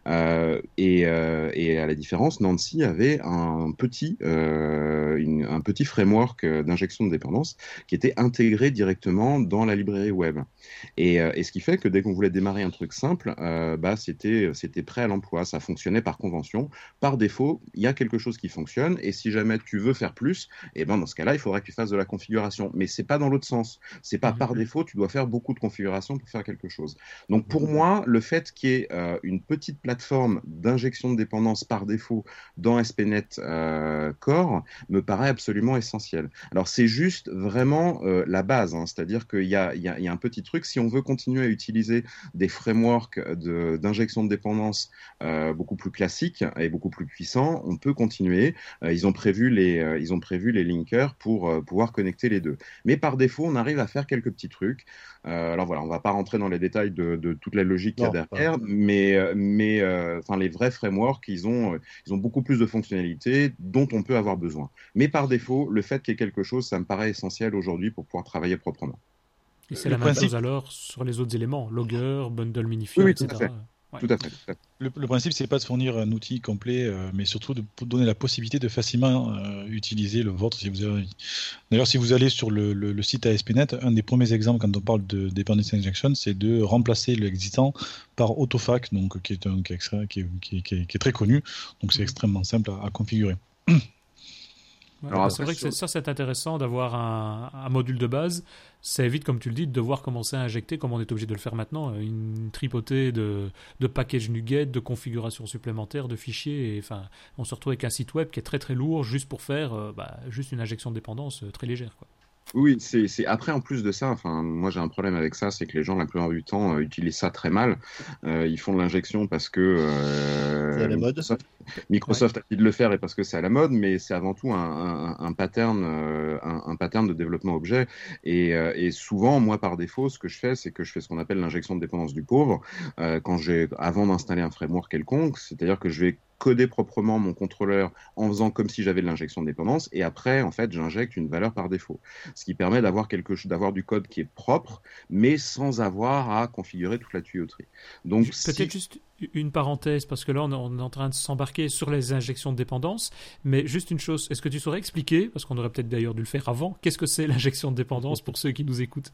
Euh, et, euh, et à la différence, Nancy avait un petit, euh, une, un petit framework d'injection de dépendance qui était intégré directement dans la librairie web. Et, euh, et ce qui fait que dès qu'on voulait démarrer un truc simple, euh, bah, c'était, c'était prêt à l'emploi. Ça fonctionnait par convention. Par défaut, il y a quelque chose qui fonctionne, et si jamais tu veux faire plus, eh ben dans ce cas-là, il faudra que tu fasses de la configuration. Mais c'est pas dans l'autre sens. C'est pas par défaut, tu dois faire beaucoup de configuration pour faire quelque chose. Donc pour moi, le fait qu'il y ait euh, une petite plateforme d'injection de dépendance par défaut dans A S P point net euh, Core me paraît absolument essentiel. Alors c'est juste vraiment euh, la base, hein, c'est-à-dire qu'il y a, il y a, il y a un petit truc. Si on veut continuer à utiliser des frameworks de, d'injection de dépendance Euh, beaucoup plus classique et beaucoup plus puissant, on peut continuer. Euh, ils ont prévu les, euh, ils ont prévu les linkers pour euh, pouvoir connecter les deux. Mais par défaut, on arrive à faire quelques petits trucs. Euh, alors voilà, on ne va pas rentrer dans les détails de, de toute la logique qu'il y a derrière, mais, mais euh, les vrais frameworks, ils ont, ils ont beaucoup plus de fonctionnalités dont on peut avoir besoin. Mais par défaut, le fait qu'il y ait quelque chose, ça me paraît essentiel aujourd'hui pour pouvoir travailler proprement. Et c'est euh, la même principe... chose alors sur les autres éléments, logger, bundle, minify, oui, oui, et cetera. Ouais. Tout à fait. Le, le principe, c'est pas de fournir un outil complet, euh, mais surtout de donner la possibilité de facilement euh, utiliser le vôtre si vous avez envie. D'ailleurs, si vous allez sur le, le, le site A S P point net, un des premiers exemples quand on parle de dependency injection, c'est de remplacer l'existant par Autofac, donc qui est, un, qui est, qui est, qui est, qui est, qui est très connu. Donc c'est mm-hmm. extrêmement simple à, à configurer. Ouais, alors, c'est vrai que c'est, ça c'est intéressant d'avoir un, un module de base. Ça évite, comme tu le dis, de devoir commencer à injecter, comme on est obligé de le faire maintenant, une tripotée de, de packages NuGet, de configurations supplémentaires, de fichiers. Et, enfin, on se retrouve avec un site web qui est très très lourd juste pour faire euh, bah, juste une injection de dépendance euh, très légère, quoi. Oui, c'est, c'est après en plus de ça. Enfin, moi j'ai un problème avec ça, c'est que les gens la plupart du temps euh, utilisent ça très mal. Euh, ils font de l'injection parce que euh, c'est à la mode. Microsoft, Microsoft ouais. a dit de le faire et parce que c'est à la mode, mais c'est avant tout un, un, un pattern, euh, un, un pattern de développement objet. Et, euh, et souvent, moi par défaut, ce que je fais, c'est que je fais ce qu'on appelle l'injection de dépendance du pauvre euh, quand j'ai avant d'installer un framework quelconque. C'est-à-dire que je vais coder proprement mon contrôleur en faisant comme si j'avais de l'injection de dépendance, et après en fait j'injecte une valeur par défaut, ce qui permet d'avoir quelque d'avoir du code qui est propre mais sans avoir à configurer toute la tuyauterie. Donc peut-être si... juste une parenthèse, parce que là on est en train de s'embarquer sur les injections de dépendance, mais juste une chose, est-ce que tu saurais expliquer, parce qu'on aurait peut-être d'ailleurs dû le faire avant, qu'est-ce que c'est l'injection de dépendance pour ceux qui nous écoutent?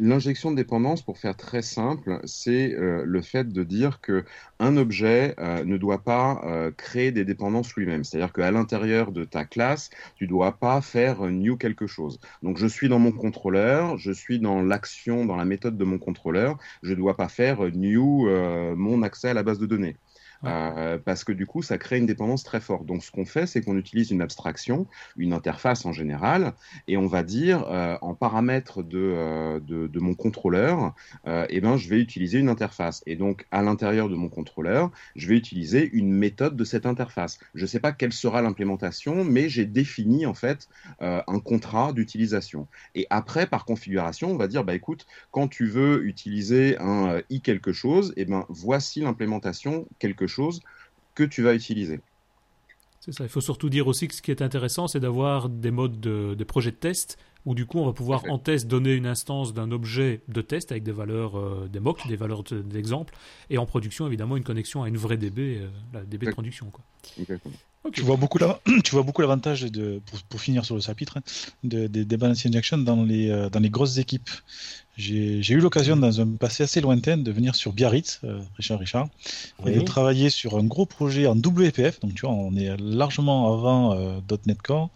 L'injection de dépendance, pour faire très simple, c'est euh, le fait de dire qu'un objet euh, ne doit pas euh, créer des dépendances lui-même. C'est-à-dire qu'à l'intérieur de ta classe, tu ne dois pas faire new quelque chose. Donc je suis dans mon contrôleur, je suis dans l'action, dans la méthode de mon contrôleur, je ne dois pas faire new euh, mon accès à la base de données. Euh, parce que du coup ça crée une dépendance très forte. Donc ce qu'on fait, c'est qu'on utilise une abstraction, une interface en général, et on va dire euh, en paramètre de, euh, de, de mon contrôleur, euh, eh ben, je vais utiliser une interface, et donc à l'intérieur de mon contrôleur je vais utiliser une méthode de cette interface. Je ne sais pas quelle sera l'implémentation, mais j'ai défini en fait euh, un contrat d'utilisation. Et après, par configuration, on va dire bah, écoute, quand tu veux utiliser un euh, i quelque chose, eh ben, voici l'implémentation quelque chose chose que tu vas utiliser. C'est ça, il faut surtout dire aussi que ce qui est intéressant, c'est d'avoir des modes de, des projets de test, où du coup on va pouvoir Perfect. en test donner une instance d'un objet de test avec des valeurs, euh, des mocks, des valeurs de, d'exemple, et en production évidemment une connexion à une vraie D B, euh, la D B Perfect. de production, quoi. Exactement. Okay. Tu vois beaucoup la... tu vois beaucoup l'avantage de, pour, pour finir sur le chapitre, des de, dependency injection dans les euh, dans les grosses équipes. J'ai, j'ai eu l'occasion dans un passé assez lointain de venir sur Biarritz, euh, Richard Richard, oui. et de travailler sur un gros projet en W P F. Donc tu vois, on est largement avant euh, .NET Core.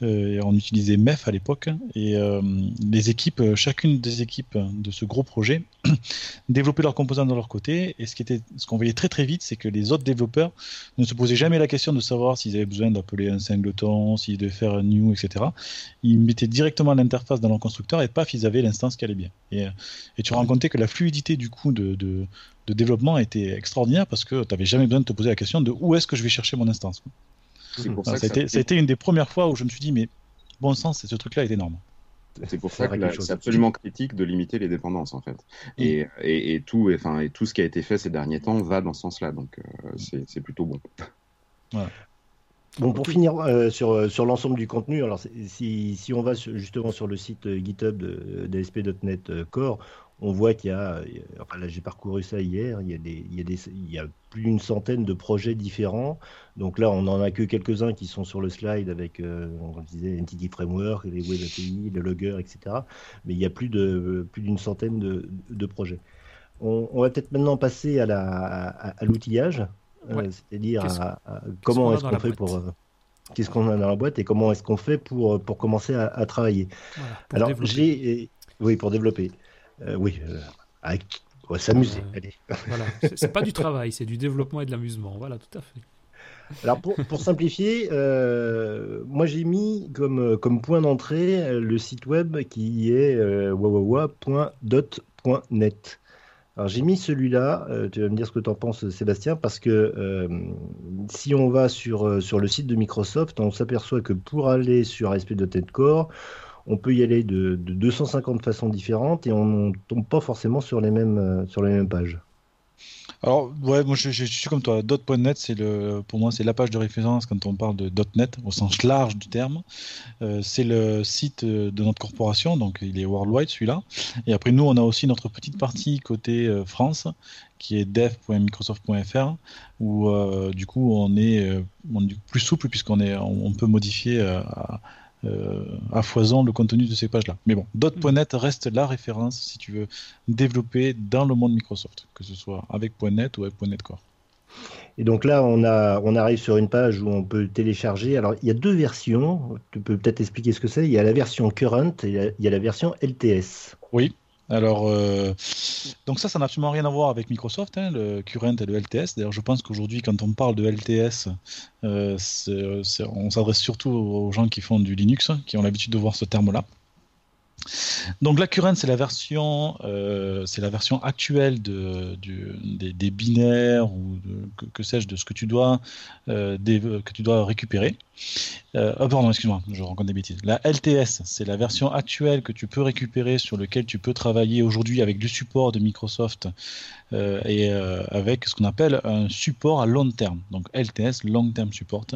Euh, et on utilisait MEF à l'époque, et euh, les équipes, chacune des équipes de ce gros projet développaient leurs composants de leur côté. Et ce qui était, ce qu'on voyait très très vite, c'est que les autres développeurs ne se posaient jamais la question de savoir s'ils avaient besoin d'appeler un singleton, s'ils devaient faire un new, et cetera. Ils mettaient directement l'interface dans leur constructeur et paf, ils avaient l'instance qui allait bien. Et, et tu te rends compte que la fluidité du coup de, de, de développement était extraordinaire, parce que tu n'avais jamais besoin de te poser la question de où est-ce que je vais chercher mon instance. C'est pour Alors, ça, ça, a été, ça a été une des premières fois où je me suis dit mais bon sang, ce truc-là est énorme. C'est pour ça, ça que la, c'est absolument critique de limiter les dépendances en fait. Et, et, et, tout, et, enfin, et tout ce qui a été fait ces derniers temps va dans ce sens-là, donc euh, c'est, c'est plutôt bon. Voilà. Bon, pour finir euh, sur, sur l'ensemble du contenu, alors si, si on va sur, justement sur le site GitHub de, de A S P point net Core, on voit qu'il y a, enfin là j'ai parcouru ça hier, il y a, des, il y a, des, il y a plus d'une centaine de projets différents. Donc là, on n'en a que quelques-uns qui sont sur le slide avec, euh, on disait, Entity Framework, les Web A P I, le Logger, et cetera. Mais il y a plus, de, plus d'une centaine de, de projets. On, on va peut-être maintenant passer à, la, à, à l'outillage. Ouais. Euh, c'est-à-dire à, à, comment est-ce qu'on fait pour euh, qu'est-ce qu'on a dans la boîte et comment est-ce qu'on fait pour pour commencer à, à travailler. Voilà, alors développer. j'ai oui pour développer euh, oui euh, à, on va s'amuser. Euh, Allez. Voilà, c'est, c'est pas du travail, c'est du développement et de l'amusement. Voilà, tout à fait. Alors pour, pour simplifier, euh, moi j'ai mis comme comme point d'entrée le site web qui est euh, w w w point dot point net. Alors j'ai mis celui-là, euh, tu vas me dire ce que tu en penses Sébastien, parce que euh, si on va sur, euh, sur le site de Microsoft, on s'aperçoit que pour aller sur A S P point net Core, on peut y aller de, de deux cent cinquante façons différentes et on ne tombe pas forcément sur les mêmes, euh, sur les mêmes pages. Alors, ouais, moi, je, je, je suis comme toi. .point net, c'est le, pour moi, c'est la page de référence quand on parle de .point net au sens large du terme. Euh, c'est le site de notre corporation, donc il est worldwide celui-là. Et après, nous, on a aussi notre petite partie côté euh, France, qui est dev point microsoft point f r, où euh, du coup, on est, euh, on est plus souple puisqu'on est, on, on peut modifier euh, à, Euh, à foison le contenu de ces pages-là. Mais bon, .point net reste la référence si tu veux développer dans le monde Microsoft, que ce soit avec .point net ou avec .point net Core. Et donc là, on, a, on arrive sur une page où on peut télécharger. Alors, il y a deux versions. Tu peux peut-être expliquer ce que c'est. Il y a la version Current et la, il y a la version L T S. Oui. Alors, euh, donc ça, ça n'a absolument rien à voir avec Microsoft, hein, le Current et le L T S. D'ailleurs, je pense qu'aujourd'hui, quand on parle de L T S, euh, c'est, c'est, on s'adresse surtout aux gens qui font du Linux, qui ont l'habitude de voir ce terme-là. Donc la Current, c'est la version, euh, c'est la version actuelle de, du, des, des binaires ou de, que, que sais-je, de ce que tu dois, euh, des, que tu dois récupérer. Euh, oh pardon, excuse-moi, je rencontre des bêtises. La L T S, c'est la version actuelle que tu peux récupérer, sur laquelle tu peux travailler aujourd'hui avec du support de Microsoft euh, et euh, avec ce qu'on appelle un support à long terme. Donc L T S, Long Term Support,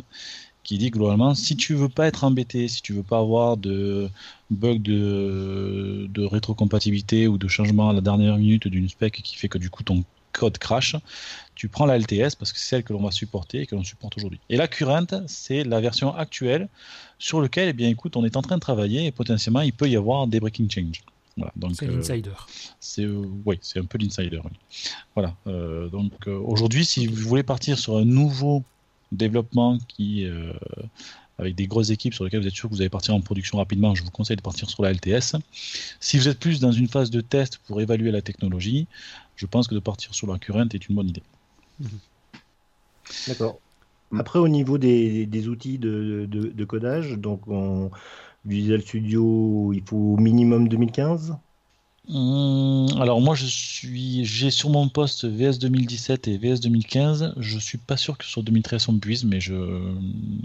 qui dit globalement, si tu veux pas être embêté, si tu veux pas avoir de bug de, de rétrocompatibilité ou de changement à la dernière minute d'une spec qui fait que du coup ton code crash, tu prends la L T S parce que c'est celle que l'on va supporter et que l'on supporte aujourd'hui. Et la Current, c'est la version actuelle sur laquelle, eh bien, écoute, on est en train de travailler et potentiellement il peut y avoir des breaking changes. Voilà, donc, c'est l'insider. Euh, c'est, euh, oui, c'est un peu l'insider. Oui. Voilà. Euh, donc euh, aujourd'hui, si vous voulez partir sur un nouveau développement qui, euh, avec des grosses équipes sur lesquelles vous êtes sûr que vous allez partir en production rapidement, je vous conseille de partir sur la L T S. Si vous êtes plus dans une phase de test pour évaluer la technologie, je pense que de partir sur la Current est une bonne idée. D'accord. Après, au niveau des, des outils de, de, de codage, donc on, Visual Studio, il faut au minimum deux mille quinze. Alors moi je suis, j'ai sur mon poste V S deux mille dix-sept et V S deux mille quinze. Je suis pas sûr que sur deux mille treize on puisse, mais je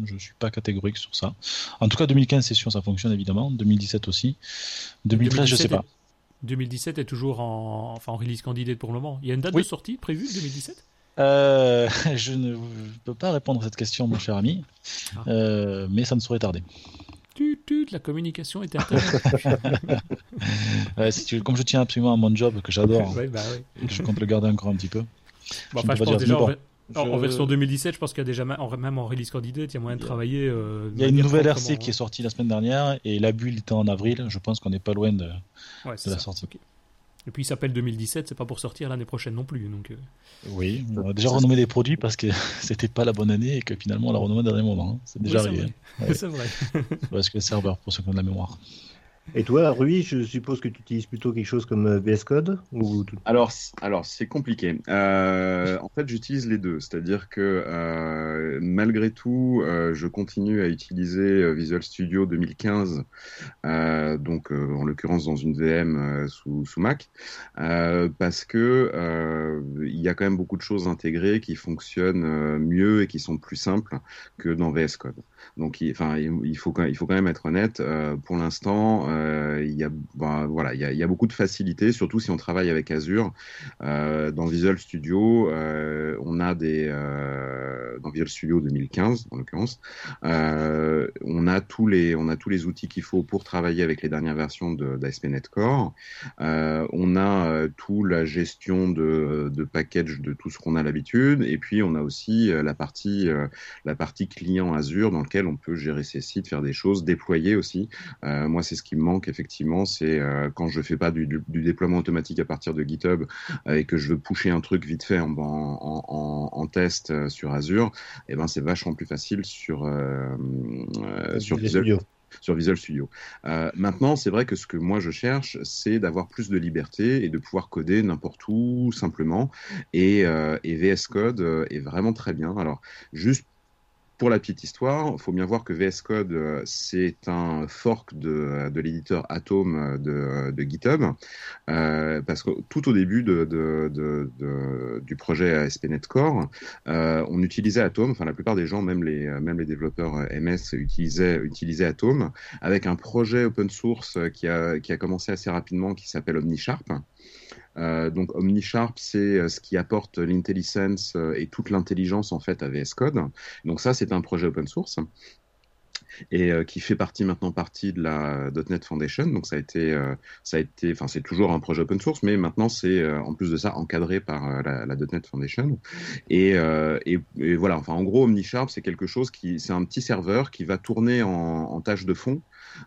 je suis pas catégorique sur ça. En tout cas deux mille quinze c'est sûr, ça fonctionne évidemment. deux mille dix-sept aussi. deux mille treize je sais pas. deux mille dix-sept est toujours en enfin en release candidate pour le moment. Il y a une date oui. de sortie prévue deux mille dix-sept ? Euh, je ne je peux pas répondre à cette question mon cher ami, ah. euh, mais ça ne saurait tarder. La communication est interne. euh, si tu, comme je tiens absolument à mon job que j'adore, ouais, bah, ouais. je compte le garder encore un petit peu. Bon, enfin, je pense déjà, en, bon, je... en version deux mille dix-sept, je pense qu'il y a déjà même en release candidate, il y a moyen de travailler. Euh, il y a une nouvelle R C qui est sortie la semaine dernière et la bulle était en avril. Je pense qu'on n'est pas loin de, ouais, de la sortie. Okay. Et puis il s'appelle deux mille dix-sept, c'est pas pour sortir l'année prochaine non plus. Donc, euh... oui, on a déjà ça, renommé des produits parce que c'était pas la bonne année et que finalement on l'a renommé au dernier moment. Hein. C'est déjà oui, arrivé. C'est vrai. Hein. Ouais. C'est vrai. C'est le serveur pour ceux qui ont de la mémoire. Et toi, Rui, je suppose que tu utilises plutôt quelque chose comme V S Code ou... alors, alors, c'est compliqué. Euh, en fait, j'utilise les deux. C'est-à-dire que euh, malgré tout, euh, je continue à utiliser Visual Studio deux mille quinze, euh, donc euh, en l'occurrence dans une V M euh, sous, sous Mac, euh, parce que euh, il y a quand même beaucoup de choses intégrées qui fonctionnent mieux et qui sont plus simples que dans V S Code. Donc, il, enfin, il faut quand même, il faut quand même être honnête. Euh, pour l'instant, euh, il y a, ben, voilà, il y a, il y a beaucoup de facilité, surtout si on travaille avec Azure. Euh, dans Visual Studio, euh, on a des, euh, dans Visual Studio deux mille quinze, en l'occurrence, euh, on a tous les, on a tous les outils qu'il faut pour travailler avec les dernières versions de, d'A S P point net Core. Euh, on a euh, toute la gestion de, de package de tout ce qu'on a l'habitude, et puis on a aussi euh, la partie, euh, la partie client Azure dans lequel on peut gérer ses sites, faire des choses, déployer aussi. Euh, moi, c'est ce qui me manque effectivement, c'est euh, quand je fais pas du, du, du déploiement automatique à partir de GitHub euh, et que je veux pusher un truc vite fait en, en, en, en test euh, sur Azure, et eh ben c'est vachement plus facile sur euh, euh, sur Visual. sur Visual Studio. Euh, maintenant, c'est vrai que ce que moi je cherche, c'est d'avoir plus de liberté et de pouvoir coder n'importe où simplement. Et, euh, et V S Code est vraiment très bien. Alors, juste pour la petite histoire, il faut bien voir que V S Code, c'est un fork de, de l'éditeur Atom de, de GitHub, euh, parce que tout au début de, de, de, de, du projet A S P point net Core, euh, on utilisait Atom, enfin la plupart des gens, même les, même les développeurs M S, utilisaient, utilisaient Atom, avec un projet open source qui a, qui a commencé assez rapidement, qui s'appelle OmniSharp. Euh, donc OmniSharp, c'est ce qui apporte l'intelligence et toute l'intelligence en fait à V S Code. Donc ça, c'est un projet open source et euh, qui fait partie maintenant partie de la .NET Foundation. Donc ça a été, euh, ça a été, enfin c'est toujours un projet open source, mais maintenant c'est euh, en plus de ça encadré par euh, la, la .NET Foundation. Et, euh, et, et voilà, enfin en gros OmniSharp c'est quelque chose qui, c'est un petit serveur qui va tourner en, en tâche de fond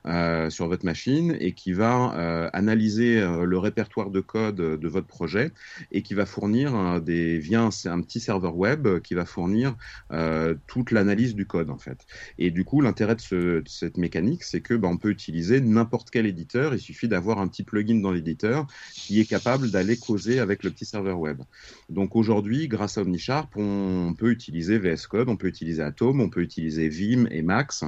euh, sur votre machine et qui va euh, analyser euh, le répertoire de code de votre projet et qui va fournir euh, des via un, un petit serveur web qui va fournir euh, toute l'analyse du code en fait. Et du coup l'intérêt de, ce, de cette mécanique, c'est que bah, on peut utiliser n'importe quel éditeur. Il suffit d'avoir un petit plugin dans l'éditeur qui est capable d'aller causer avec le petit serveur web. Donc aujourd'hui, grâce à OmniSharp, on, on peut utiliser V S Code, on peut utiliser Atom, on peut utiliser Vim et Max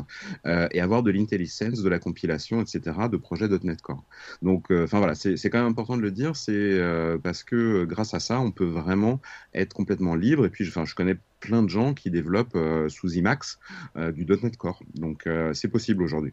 euh, et avoir de l'intelligence, de la compilation, et cetera de projets .NET Core. Donc, enfin euh, voilà, c'est, c'est quand même important de le dire, c'est euh, parce que grâce à ça, on peut vraiment être complètement libre. Et puis, enfin, je connais plein de gens qui développent euh, sous IMAX euh, du .NET Core. Donc, euh, c'est possible aujourd'hui.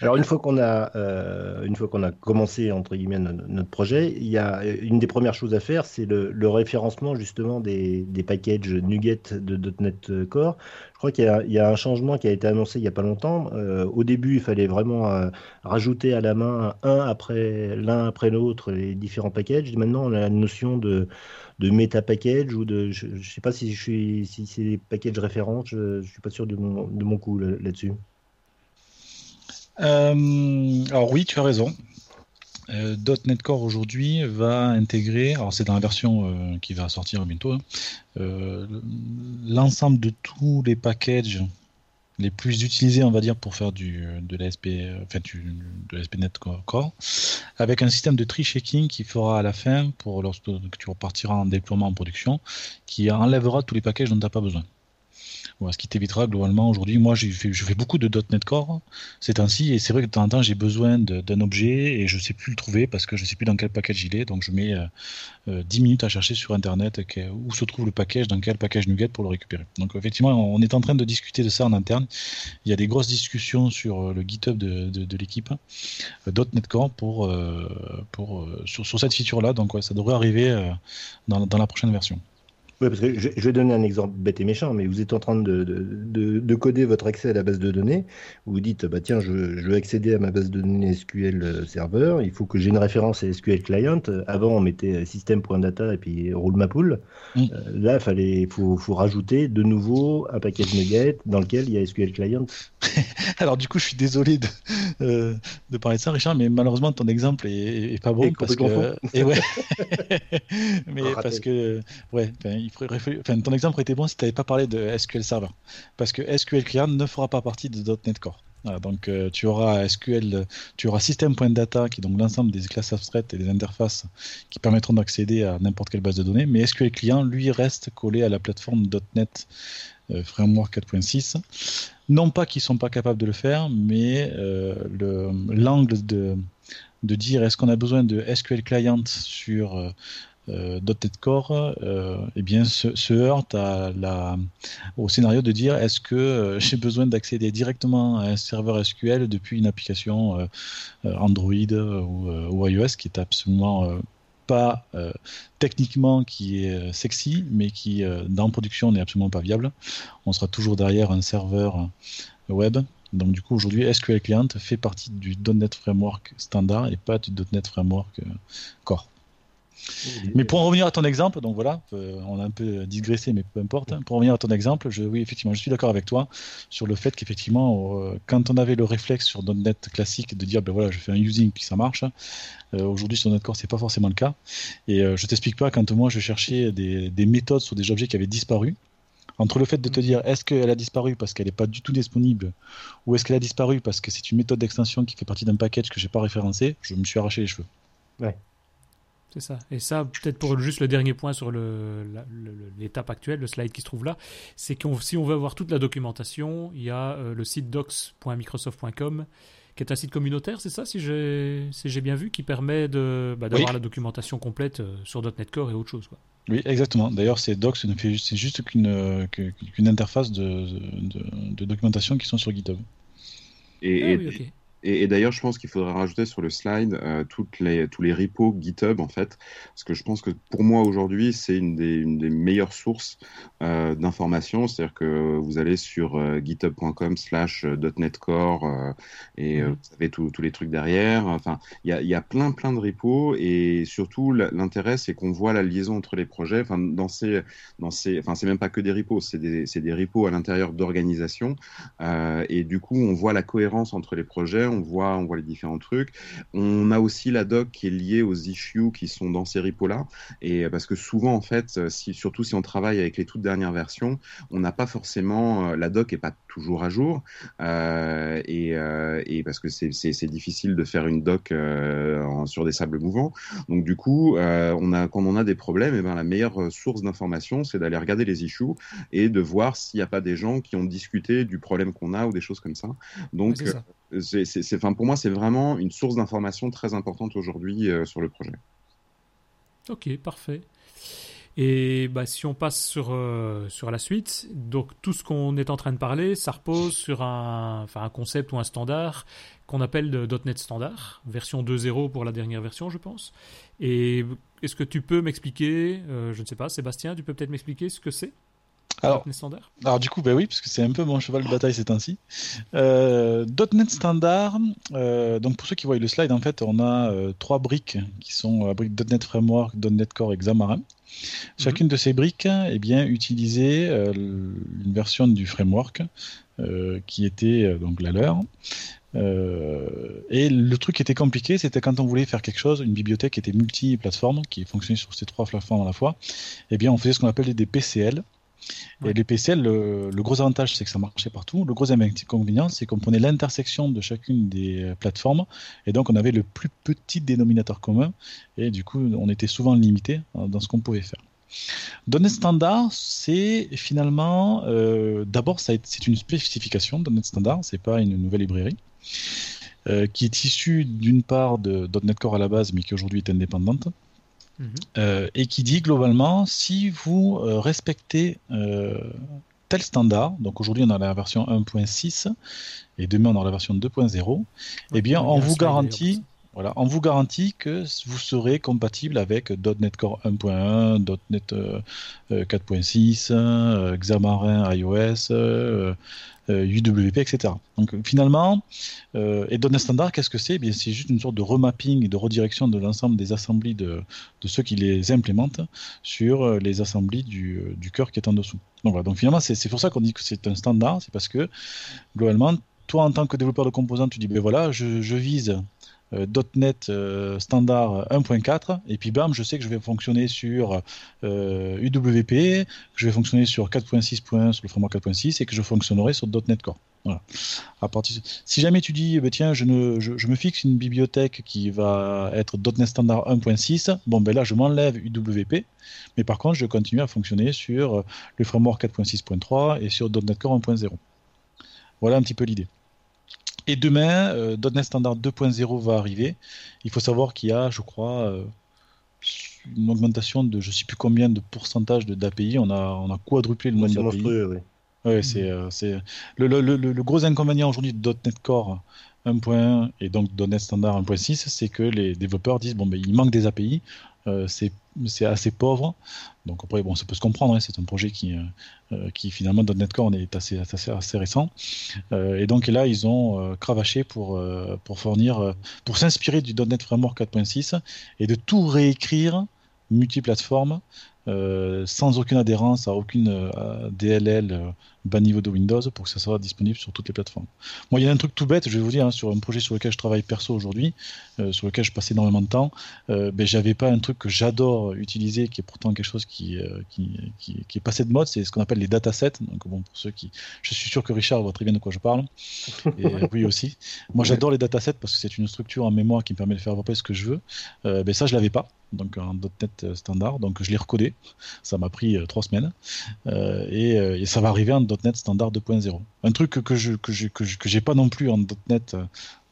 Alors, une fois qu'on a, euh, une fois qu'on a commencé, entre guillemets, notre projet, il y a une des premières choses à faire, c'est le, le référencement, justement, des, des packages NuGet de .NET Core. Je crois qu'il y a, il y a un changement qui a été annoncé il n'y a pas longtemps. Euh, au début, il fallait vraiment euh, rajouter à la main un après, l'un après l'autre les différents packages. Et maintenant, on a la notion de... de méta package ou de je, je sais pas si je suis si c'est des packages référents, je, je suis pas sûr de mon de mon coup là, là-dessus. Euh, alors oui, tu as raison. Euh, .NET Core aujourd'hui va intégrer, alors c'est dans la version euh, qui va sortir bientôt, hein, euh, l'ensemble de tous les packages les plus utilisés, on va dire, pour faire du de l'A S P, enfin du, de l'A S P point net Core, avec un système de tree checking qui fera à la fin, pour lorsque tu repartiras en déploiement en production, qui enlèvera tous les packages dont tu n'as pas besoin. Voilà, ce qui t'évitera globalement aujourd'hui. Moi, j'ai fait, je fais beaucoup de .NET Core c'est ainsi, et c'est vrai que de temps en temps j'ai besoin de, d'un objet et je ne sais plus le trouver parce que je ne sais plus dans quel package il est, donc je mets euh, dix minutes à chercher sur internet où se trouve le package, dans quel package NuGet pour le récupérer. Donc effectivement, on est en train de discuter de ça en interne. Il y a des grosses discussions sur le GitHub de, de, de l'équipe .NET Core pour, euh, pour, sur, sur cette feature-là, donc ouais, ça devrait arriver euh, dans, dans la prochaine version. Oui, parce que je, je vais donner un exemple bête et méchant, mais vous êtes en train de, de, de, de coder votre accès à la base de données. Vous vous dites, bah tiens, je, je veux accéder à ma base de données S Q L serveur, il faut que j'ai une référence à S Q L client. Avant, on mettait system.data et puis roule ma poule. Mm. Euh, là, il fallait, faut, faut rajouter de nouveau un package NuGet dans lequel il y a S Q L client. Alors du coup, je suis désolé de, euh, de parler de ça, Richard, mais malheureusement, ton exemple est, est pas bon. Et parce que... Et ouais. mais on parce rappelle. que... Ouais, ben, Enfin, ton exemple était bon si tu n'avais pas parlé de S Q L Server, parce que S Q L Client ne fera pas partie de .NET Core. Voilà, donc euh, tu auras S Q L, tu auras System.data qui est donc l'ensemble des classes abstraites et des interfaces qui permettront d'accéder à n'importe quelle base de données, mais S Q L Client lui reste collé à la plateforme .NET euh, Framework quatre point six. Non pas qu'ils ne sont pas capables de le faire, mais euh, le, l'angle de, de dire est-ce qu'on a besoin de S Q L Client sur euh, Euh, .NET Core euh, eh bien, se, se heurte à la, au scénario de dire est-ce que euh, j'ai besoin d'accéder directement à un serveur S Q L depuis une application euh, Android ou, euh, ou iOS, qui est absolument euh, pas euh, techniquement qui est sexy, mais qui euh, dans production n'est absolument pas viable. On sera toujours derrière un serveur web. Donc du coup aujourd'hui S Q L Client fait partie du .NET Framework Standard et pas du .NET Framework euh, Core. Mais pour en revenir à ton exemple, donc voilà, on a un peu digressé, mais peu importe. Pour en revenir à ton exemple, je, oui, effectivement, je suis d'accord avec toi sur le fait qu'effectivement, euh, quand on avait le réflexe sur .NET classique de dire, ben voilà, je fais un using puis ça marche. Euh, aujourd'hui sur .NET Core, c'est pas forcément le cas. Et euh, je t'explique pas quand moi je cherchais des, des méthodes sur des objets qui avaient disparu. Entre le fait de te dire est-ce qu'elle a disparu parce qu'elle n'est pas du tout disponible ou est-ce qu'elle a disparu parce que c'est une méthode d'extension qui fait partie d'un package que j'ai pas référencé, je me suis arraché les cheveux. Ouais. C'est ça. Et ça, peut-être pour juste le dernier point sur le, la, le, l'étape actuelle, le slide qui se trouve là, c'est que si on veut avoir toute la documentation, il y a euh, le site docs point microsoft point com qui est un site communautaire, c'est ça, si j'ai, si j'ai bien vu, qui permet de, bah, d'avoir oui. la documentation complète euh, sur .NET Core et autre chose, quoi. Oui, exactement. D'ailleurs, c'est docs, c'est juste qu'une, euh, qu'une interface de, de, de documentation qui sont sur GitHub. Et, ah, et... oui, ok. Et, et d'ailleurs, je pense qu'il faudrait rajouter sur le slide euh, toutes les, tous les repos GitHub, en fait, parce que je pense que pour moi, aujourd'hui, c'est une des, une des meilleures sources euh, d'informations. C'est-à-dire que vous allez sur euh, github.com slash .NET Core euh, et euh, vous savez tous les trucs derrière. Enfin, il y, y a plein, plein de repos et surtout, l'intérêt, c'est qu'on voit la liaison entre les projets. Enfin, dans ces, dans ces, enfin, c'est même pas que des repos, c'est des, c'est des repos à l'intérieur d'organisations euh, et du coup, on voit la cohérence entre les projets. On voit, on voit les différents trucs. On a aussi la doc qui est liée aux issues qui sont dans ces repos-là. Et parce que souvent, en fait, si, surtout si on travaille avec les toutes dernières versions, on n'a pas forcément... La doc n'est pas toujours à jour. Euh, et, euh, et parce que c'est, c'est, c'est difficile de faire une doc euh, en, sur des sables mouvants. Donc du coup, euh, on a, quand on a des problèmes, eh ben, la meilleure source d'information, c'est d'aller regarder les issues et de voir s'il n'y a pas des gens qui ont discuté du problème qu'on a ou des choses comme ça. Donc... Oui, c'est ça. C'est, c'est, c'est, enfin pour moi, c'est vraiment une source d'information très importante aujourd'hui euh, sur le projet. Ok, parfait. Et bah, si on passe sur, euh, sur la suite, donc tout ce qu'on est en train de parler, ça repose sur un, un concept ou un standard qu'on appelle de .NET Standard, version deux point zéro pour la dernière version, je pense. Et est-ce que tu peux m'expliquer, euh, je ne sais pas, Sébastien, tu peux peut-être m'expliquer ce que c'est ? Alors, alors du coup, ben oui, parce que c'est un peu mon cheval de bataille ces temps-ci. Euh, .NET Standard, euh, donc pour ceux qui voient le slide, en fait, on a euh, trois briques qui sont la euh, brique .NET Framework, .NET Core et Xamarin. Chacune mm-hmm. de ces briques, eh bien, utilisait euh, une version du framework euh, qui était euh, donc la leur. Euh, et le truc qui était compliqué, c'était quand on voulait faire quelque chose, une bibliothèque qui était multi-plateforme, qui fonctionnait sur ces trois plateformes à la fois, eh bien, on faisait ce qu'on appelait des P C L. Et ouais. les P C L, le, le gros avantage, c'est que ça marchait partout. Le gros inconvénient, c'est qu'on prenait l'intersection de chacune des plateformes, et donc on avait le plus petit dénominateur commun, et du coup, on était souvent limité dans ce qu'on pouvait faire. .NET Standard, c'est finalement, euh, d'abord, ça est, c'est une spécification .NET Standard, c'est pas une nouvelle librairie, euh, qui est issue d'une part de .NET Core à la base, mais qui aujourd'hui est indépendante. Mmh. Euh, et qui dit globalement si vous euh, respectez euh, tel standard, donc aujourd'hui on a la version un point six et demain on aura la version deux point zéro, ouais, eh bien on, on vous garantit, voilà, on vous garantit que vous serez compatible avec .NET Core un point un, .NET euh, quatre point six, euh, Xamarin iOS, euh, euh, U W P, et cetera. Donc finalement, euh, et .NET Standard, qu'est-ce que c'est ? Eh bien, c'est juste une sorte de remapping et de redirection de l'ensemble des assemblées de, de ceux qui les implémentent sur les assemblées du, du cœur qui est en dessous. Donc, voilà, donc finalement, c'est, c'est pour ça qu'on dit que c'est un standard, c'est parce que globalement, toi en tant que développeur de composants, tu dis ben voilà, je, je vise Euh, .NET euh, Standard un point quatre et puis bam, je sais que je vais fonctionner sur euh, U W P, que je vais fonctionner sur quatre point six point un sur le framework quatre point six et que je fonctionnerai sur .NET Core. Voilà. À partir... Si jamais tu dis, eh bien, tiens, je, ne... je, je me fixe une bibliothèque qui va être .NET Standard un point six, bon ben là je m'enlève U W P, mais par contre je continue à fonctionner sur le framework quatre point six point trois et sur .NET Core un point zéro. Voilà un petit peu l'idée. Et demain, euh, .NET Standard deux point zéro va arriver. Il faut savoir qu'il y a, je crois, euh, une augmentation de je ne sais plus combien de pourcentage de, d'A P I. On a, on a quadruplé le nombre d'A P I. Monstrueux, oui. Ouais, mmh. c'est, euh, c'est... Le, le, le, le gros inconvénient aujourd'hui de .NET Core un point un et donc .NET Standard un point six, c'est que les développeurs disent bon, ben, il manque des A P I, euh, c'est, c'est assez pauvre. Donc après, bon, ça peut se comprendre, hein, c'est un projet qui, euh, qui finalement, .NET Core est assez, assez, assez récent. Euh, et donc là, ils ont euh, cravaché pour, euh, pour fournir, euh, pour s'inspirer du .NET Framework quatre point six et de tout réécrire multiplateforme, euh, sans aucune adhérence à aucune euh, D L L euh, bas niveau de Windows pour que ça soit disponible sur toutes les plateformes. Moi, il y a un truc tout bête, je vais vous dire, hein, sur un projet sur lequel je travaille perso aujourd'hui, euh, sur lequel je passe énormément de temps, euh, ben, j'avais pas un truc que j'adore utiliser, qui est pourtant quelque chose qui, euh, qui, qui, qui est passé de mode, c'est ce qu'on appelle les datasets. Donc, bon, pour ceux qui... Je suis sûr que Richard voit très bien de quoi je parle, et Rui aussi. Moi, j'adore les datasets parce que c'est une structure en mémoire qui me permet de faire à peu près ce que je veux. Euh, ben, ça, je l'avais pas. Donc en .NET Standard, donc je l'ai recodé, ça m'a pris euh, trois semaines, euh, et, et ça va arriver en .NET Standard deux point zéro. Un truc que je que je que je que j'ai pas non plus en .NET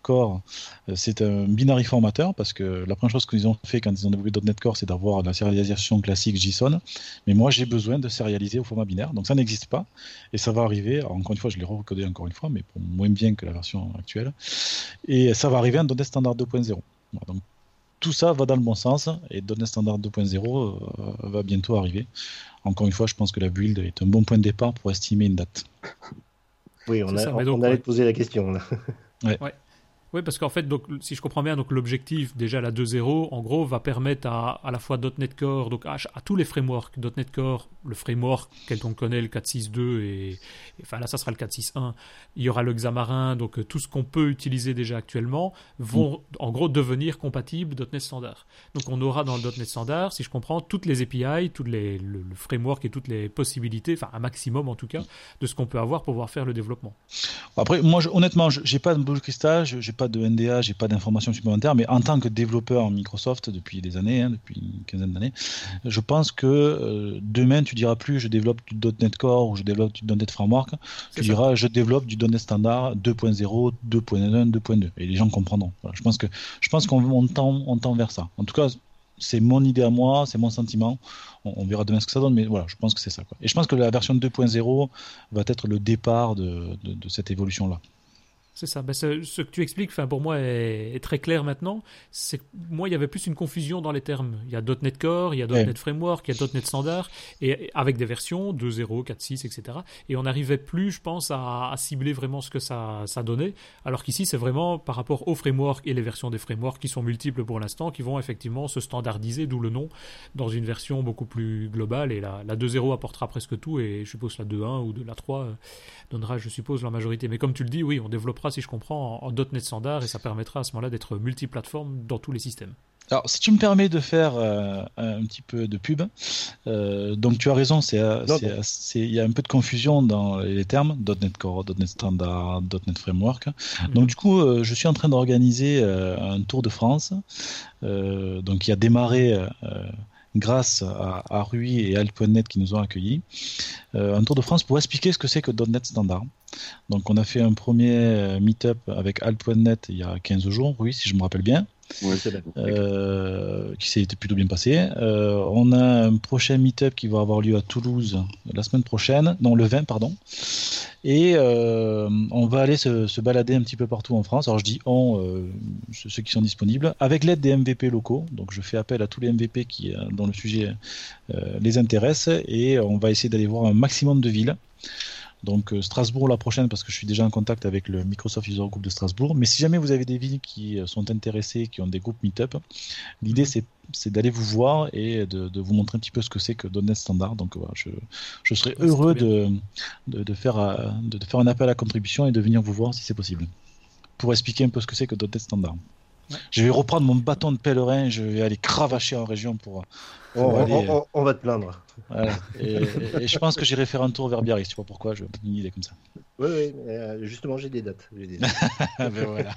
Core, c'est un binary formateur, parce que la première chose qu'ils ont fait quand ils ont développé .NET Core, c'est d'avoir la sérialisation classique JSON, mais moi j'ai besoin de sérialiser au format binaire, donc ça n'existe pas, et ça va arriver, alors, encore une fois je l'ai recodé encore une fois, mais pour moins bien que la version actuelle, et ça va arriver en .NET Standard deux point zéro. Donc tout ça va dans le bon sens, et .NET Standard deux point zéro euh, va bientôt arriver. Encore une fois, je pense que la build est un bon point de départ pour estimer une date. Oui, on, a, ça, on, donc, on allait ouais. te poser la question là. Ouais. Ouais. Oui, parce qu'en fait, donc, si je comprends bien, donc, l'objectif, déjà la deux point zéro, en gros, va permettre à, à la fois .NET Core, donc à, à tous les frameworks, .NET Core, le framework qu'elle connaît, le quatre six deux, et, et enfin là, ça sera le quatre six un, il y aura le Xamarin, donc tout ce qu'on peut utiliser déjà actuellement, vont mm. en gros devenir compatibles .NET Standard. Donc on aura dans le .NET Standard, si je comprends, toutes les A P I, toutes les, le, le framework et toutes les possibilités, enfin un maximum en tout cas, de ce qu'on peut avoir pour pouvoir faire le développement. Après, moi, je, honnêtement, je n'ai pas de boule de cristal, je n'ai pas de N D A, j'ai pas d'informations supplémentaires, mais en tant que développeur en Microsoft depuis des années, hein, depuis une quinzaine d'années, je pense que euh, demain tu diras plus je développe du .NET Core ou je développe du .NET Framework, tu diras je développe du .NET Standard deux point zéro, deux point un, deux point deux, et les gens comprendront. Voilà, je pense que je pense qu'on on tend, on tend vers ça. En tout cas, c'est mon idée à moi, c'est mon sentiment. On, on verra demain ce que ça donne, mais voilà, je pense que c'est ça, quoi. Et je pense que la version deux point zéro va être le départ de, de, de cette évolution-là. C'est ça. Ben, ce, ce que tu expliques, pour moi, est, est très clair maintenant. C'est, moi, il y avait plus une confusion dans les termes. Il y a .NET Core, il y a .NET ouais. Framework, il y a .NET Standard, et, et avec des versions deux point zéro, quatre point six, et cetera. Et on n'arrivait plus, je pense, à, à cibler vraiment ce que ça, ça donnait. Alors qu'ici, c'est vraiment par rapport aux frameworks et les versions des frameworks qui sont multiples pour l'instant, qui vont effectivement se standardiser, d'où le nom, dans une version beaucoup plus globale. Et la, la deux point zéro apportera presque tout, et je suppose la deux point un ou de la trois euh, donnera, je suppose, la majorité. Mais comme tu le dis, oui, on développera, si je comprends, en .NET Standard, et ça permettra à ce moment-là d'être multiplateforme dans tous les systèmes. Alors, si tu me permets de faire euh, un petit peu de pub, euh, donc tu as raison, c'est, c'est, c'est, il y a un peu de confusion dans les termes .NET Core, .NET Standard, .NET Framework. Mm-hmm. Donc du coup, euh, je suis en train d'organiser euh, un tour de France, euh, donc qui a démarré euh, grâce à, à Rui et alt point net qui nous ont accueillis, euh, un tour de France pour expliquer ce que c'est que .NET Standard. Donc on a fait un premier meet-up avec alt point net il y a quinze jours, oui, si je me rappelle bien. Ouais, c'est bien. Euh, qui s'est plutôt bien passé. Euh, on a un prochain meet-up qui va avoir lieu à Toulouse la semaine prochaine, non le vingt pardon. Et euh, on va aller se, se balader un petit peu partout en France. Alors je dis on, euh, ceux qui sont disponibles, avec l'aide des M V P locaux. Donc je fais appel à tous les M V P qui, dont le sujet euh, les intéresse, et on va essayer d'aller voir un maximum de villes. Donc Strasbourg la prochaine, parce que je suis déjà en contact avec le Microsoft User Group de Strasbourg, mais si jamais vous avez des villes qui sont intéressées, qui ont des groupes meet-up, l'idée c'est, c'est d'aller vous voir et de, de vous montrer un petit peu ce que c'est que .NET Standard. Donc voilà, je, je serais ouais, heureux de, de, de, faire à, de, de faire un appel à contribution et de venir vous voir si c'est possible, pour expliquer un peu ce que c'est que .NET Standard. Ouais. Je vais reprendre mon bâton de pèlerin, je vais aller cravacher en région pour... pour on, aller... on, on, on va te plaindre. Voilà. Et, et, et je pense que j'irai faire un tour vers Biarritz, tu vois pourquoi, j'ai une idée comme ça. Oui, oui, euh, justement j'ai des dates. J'ai des dates. Ben voilà.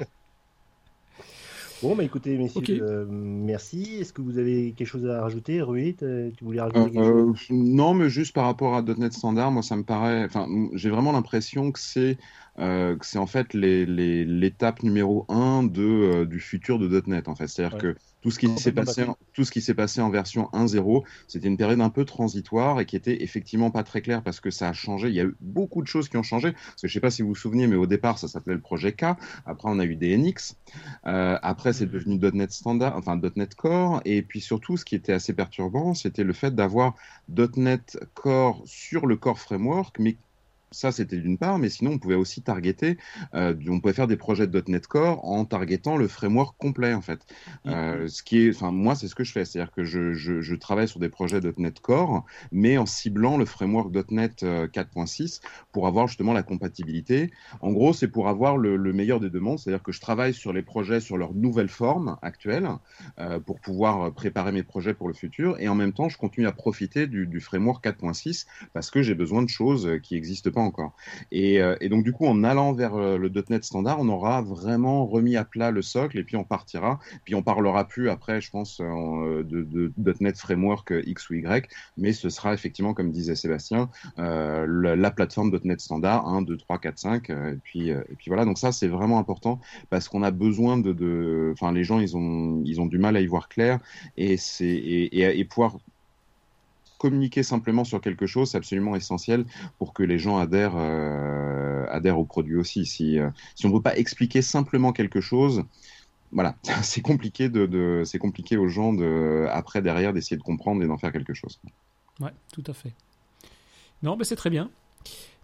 Bon, bah écoutez, messieurs, okay. euh, merci. Est-ce que vous avez quelque chose à rajouter, Rui? Tu voulais rajouter euh, quelque euh, chose? Non, mais juste par rapport à .NET Standard, moi ça me paraît... Enfin, j'ai vraiment l'impression que c'est... Euh, c'est en fait les, les, l'étape numéro un de, euh, du futur de .NET en fait, c'est-à-dire ouais. que tout ce, qui s'est passé en, tout ce qui s'est passé en version un point zéro, c'était une période un peu transitoire et qui était effectivement pas très claire parce que ça a changé, il y a eu beaucoup de choses qui ont changé, parce que je sais pas si vous vous souvenez, mais au départ ça s'appelait le projet K, après on a eu D N X, euh, après c'est devenu .NET Standard, enfin .NET Core, et puis surtout ce qui était assez perturbant, c'était le fait d'avoir .NET Core sur le Core Framework, mais ça, c'était d'une part, mais sinon, on pouvait aussi targeter, euh, on pouvait faire des projets de .NET Core en targetant le framework complet, en fait. Euh, ce qui est, enfin, moi, c'est ce que je fais, c'est-à-dire que je, je, je travaille sur des projets de .NET Core, mais en ciblant le framework .NET quatre point six pour avoir justement la compatibilité. En gros, c'est pour avoir le, le meilleur des deux mondes, c'est-à-dire que je travaille sur les projets sur leur nouvelle forme actuelle, euh, pour pouvoir préparer mes projets pour le futur, et en même temps, je continue à profiter du, du framework quatre point six parce que j'ai besoin de choses qui n'existent pas pas encore. Et, euh, et donc du coup, en allant vers euh, le .NET Standard, on aura vraiment remis à plat le socle et puis on partira. Puis on parlera plus après, je pense, euh, de, de, de .NET Framework euh, X ou Y, mais ce sera effectivement, comme disait Sébastien, euh, la, la plateforme .NET Standard un, deux, trois, quatre, cinq. Euh, et, puis, euh, et puis voilà, donc ça c'est vraiment important parce qu'on a besoin de... de... Enfin, les gens, ils ont, ils ont du mal à y voir clair et, c'est, et, et, et pouvoir... communiquer simplement sur quelque chose, c'est absolument essentiel pour que les gens adhèrent, euh, adhèrent au produit aussi. Si, euh, si on ne peut pas expliquer simplement quelque chose, voilà, c'est compliqué, de, de, c'est compliqué aux gens de, après, derrière, d'essayer de comprendre et d'en faire quelque chose. Oui, tout à fait. Non, mais c'est très bien.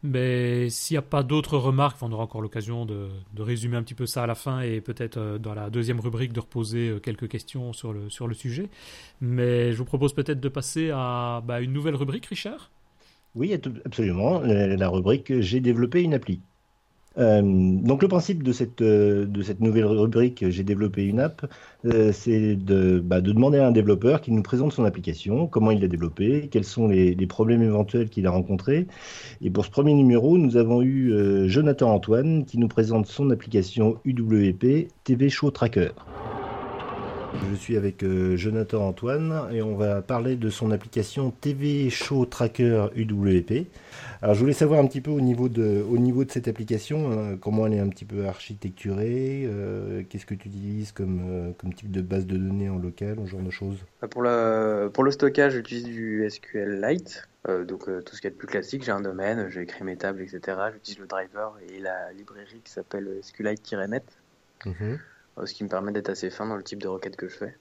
Mais s'il n'y a pas d'autres remarques, on aura encore l'occasion de, de résumer un petit peu ça à la fin et peut-être dans la deuxième rubrique de reposer quelques questions sur le, sur le sujet. Mais je vous propose peut-être de passer à bah, une nouvelle rubrique, Richard ? Oui, absolument. La rubrique « J'ai développé une appli ». Euh, donc le principe de cette, de cette nouvelle rubrique « J'ai développé une app euh, », c'est de, bah, de demander à un développeur qu'il nous présente son application, comment il l'a développée, quels sont les, les problèmes éventuels qu'il a rencontrés. Et pour ce premier numéro, nous avons eu euh, Jonathan Antoine qui nous présente son application U W P T V Show Tracker. Je suis avec euh, Jonathan Antoine et on va parler de son application T V Show Tracker U W P. Alors je voulais savoir un petit peu au niveau de, au niveau de cette application, euh, comment elle est un petit peu architecturée, euh, qu'est-ce que tu utilises comme, euh, comme type de base de données en local, ce genre de choses. Pour, la, pour le stockage, j'utilise du S Q L Lite, euh, donc euh, tout ce qu'il y a de plus classique. J'ai un domaine, j'ai écrit mes tables, et cetera. J'utilise le driver et la librairie qui s'appelle S Q Lite tiret net. Mm-hmm. Ce qui me permet d'être assez fin dans le type de requête que je fais.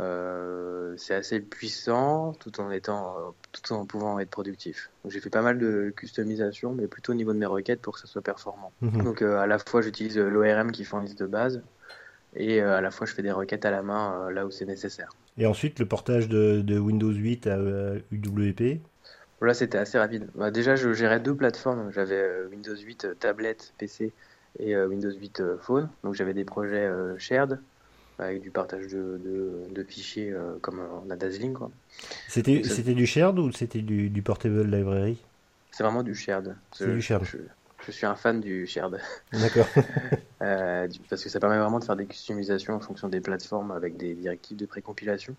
Euh, c'est assez puissant tout en étant, euh, tout en pouvant être productif. Donc, j'ai fait pas mal de customisation, mais plutôt au niveau de mes requêtes pour que ça soit performant. Mmh. Donc euh, à la fois j'utilise l'O R M qui fait en liste de base et euh, à la fois je fais des requêtes à la main euh, là où c'est nécessaire. Et ensuite le portage de, de Windows huit à euh, U W P ? Là c'était assez rapide. Bah, déjà je gérais deux plateformes. J'avais euh, Windows huit euh, tablette, P C et euh, Windows huit euh, Phone. Donc j'avais des projets euh, shared avec du partage de, de, de fichiers euh, comme on a Dazzling, quoi. C'était, donc, c'était du shared ou c'était du, du portable library ? C'est vraiment du shared. C'est je, du shared. Je, je suis un fan du shared. D'accord. euh, parce que ça permet vraiment de faire des customisations en fonction des plateformes avec des directives de précompilation.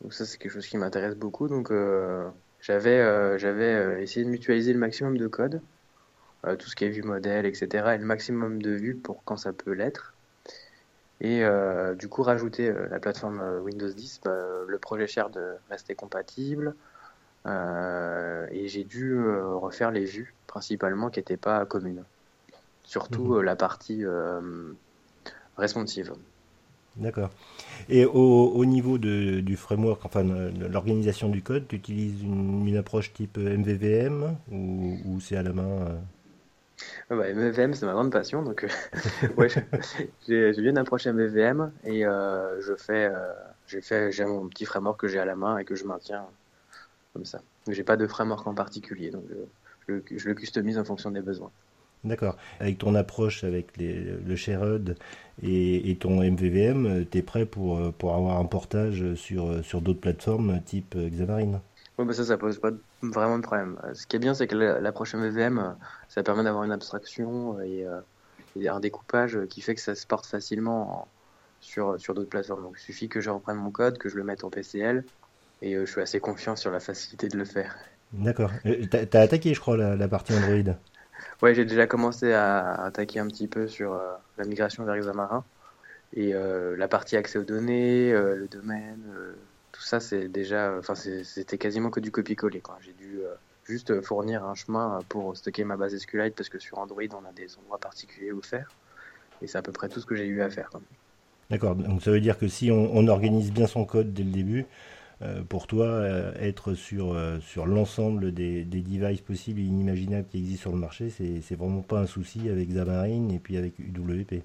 Donc ça c'est quelque chose qui m'intéresse beaucoup. Donc euh, j'avais, euh, j'avais essayé de mutualiser le maximum de code. Euh, tout ce qui est vue modèle, et cetera, et le maximum de vues pour quand ça peut l'être. Et euh, du coup, rajouter euh, la plateforme euh, Windows dix, bah, le projet shared restait compatible, euh, et j'ai dû euh, refaire les vues, principalement, qui n'étaient pas communes. Surtout mmh. euh, la partie euh, responsive. D'accord. Et au, au niveau de, du framework, enfin de l'organisation du code, tu utilises une, une approche type M V V M ou, ou c'est à la main euh... Bah, M V V M, c'est ma grande passion, donc ouais, je, j'ai, j'ai bien approché M V V M et euh, je fais, euh, j'ai fait, j'ai mon petit framework que j'ai à la main et que je maintiens comme ça. J'ai pas de framework en particulier, donc je, je, je le customise en fonction des besoins. D'accord. Avec ton approche, avec les, le shared et, et ton M V V M, tu es prêt pour, pour avoir un portage sur, sur d'autres plateformes type Xamarin ? Oui, bah ça, ça pose pas vraiment de problème. Ce qui est bien, c'est que l'approche M V V M, ça permet d'avoir une abstraction et, et un découpage qui fait que ça se porte facilement sur, sur d'autres plateformes. Donc, il suffit que je reprenne mon code, que je le mette en P C L et je suis assez confiant sur la facilité de le faire. D'accord. T'as, t'as attaqué, je crois, la, la partie Android ? Ouais, j'ai déjà commencé à attaquer un petit peu sur euh, la migration vers Xamarin et euh, la partie accès aux données, euh, le domaine, euh, tout ça c'est déjà, enfin euh, c'était quasiment que du copier-coller, quoi. J'ai dû euh, juste fournir un chemin pour stocker ma base S Q Lite parce que sur Android on a des endroits particuliers offerts et c'est à peu près tout ce que j'ai eu à faire. Quoi. D'accord, donc ça veut dire que si on, on organise bien son code dès le début, Euh, pour toi, euh, être sur, euh, sur l'ensemble des, des devices possibles et inimaginables qui existent sur le marché, c'est, c'est vraiment pas un souci avec Xamarin et puis avec U W P.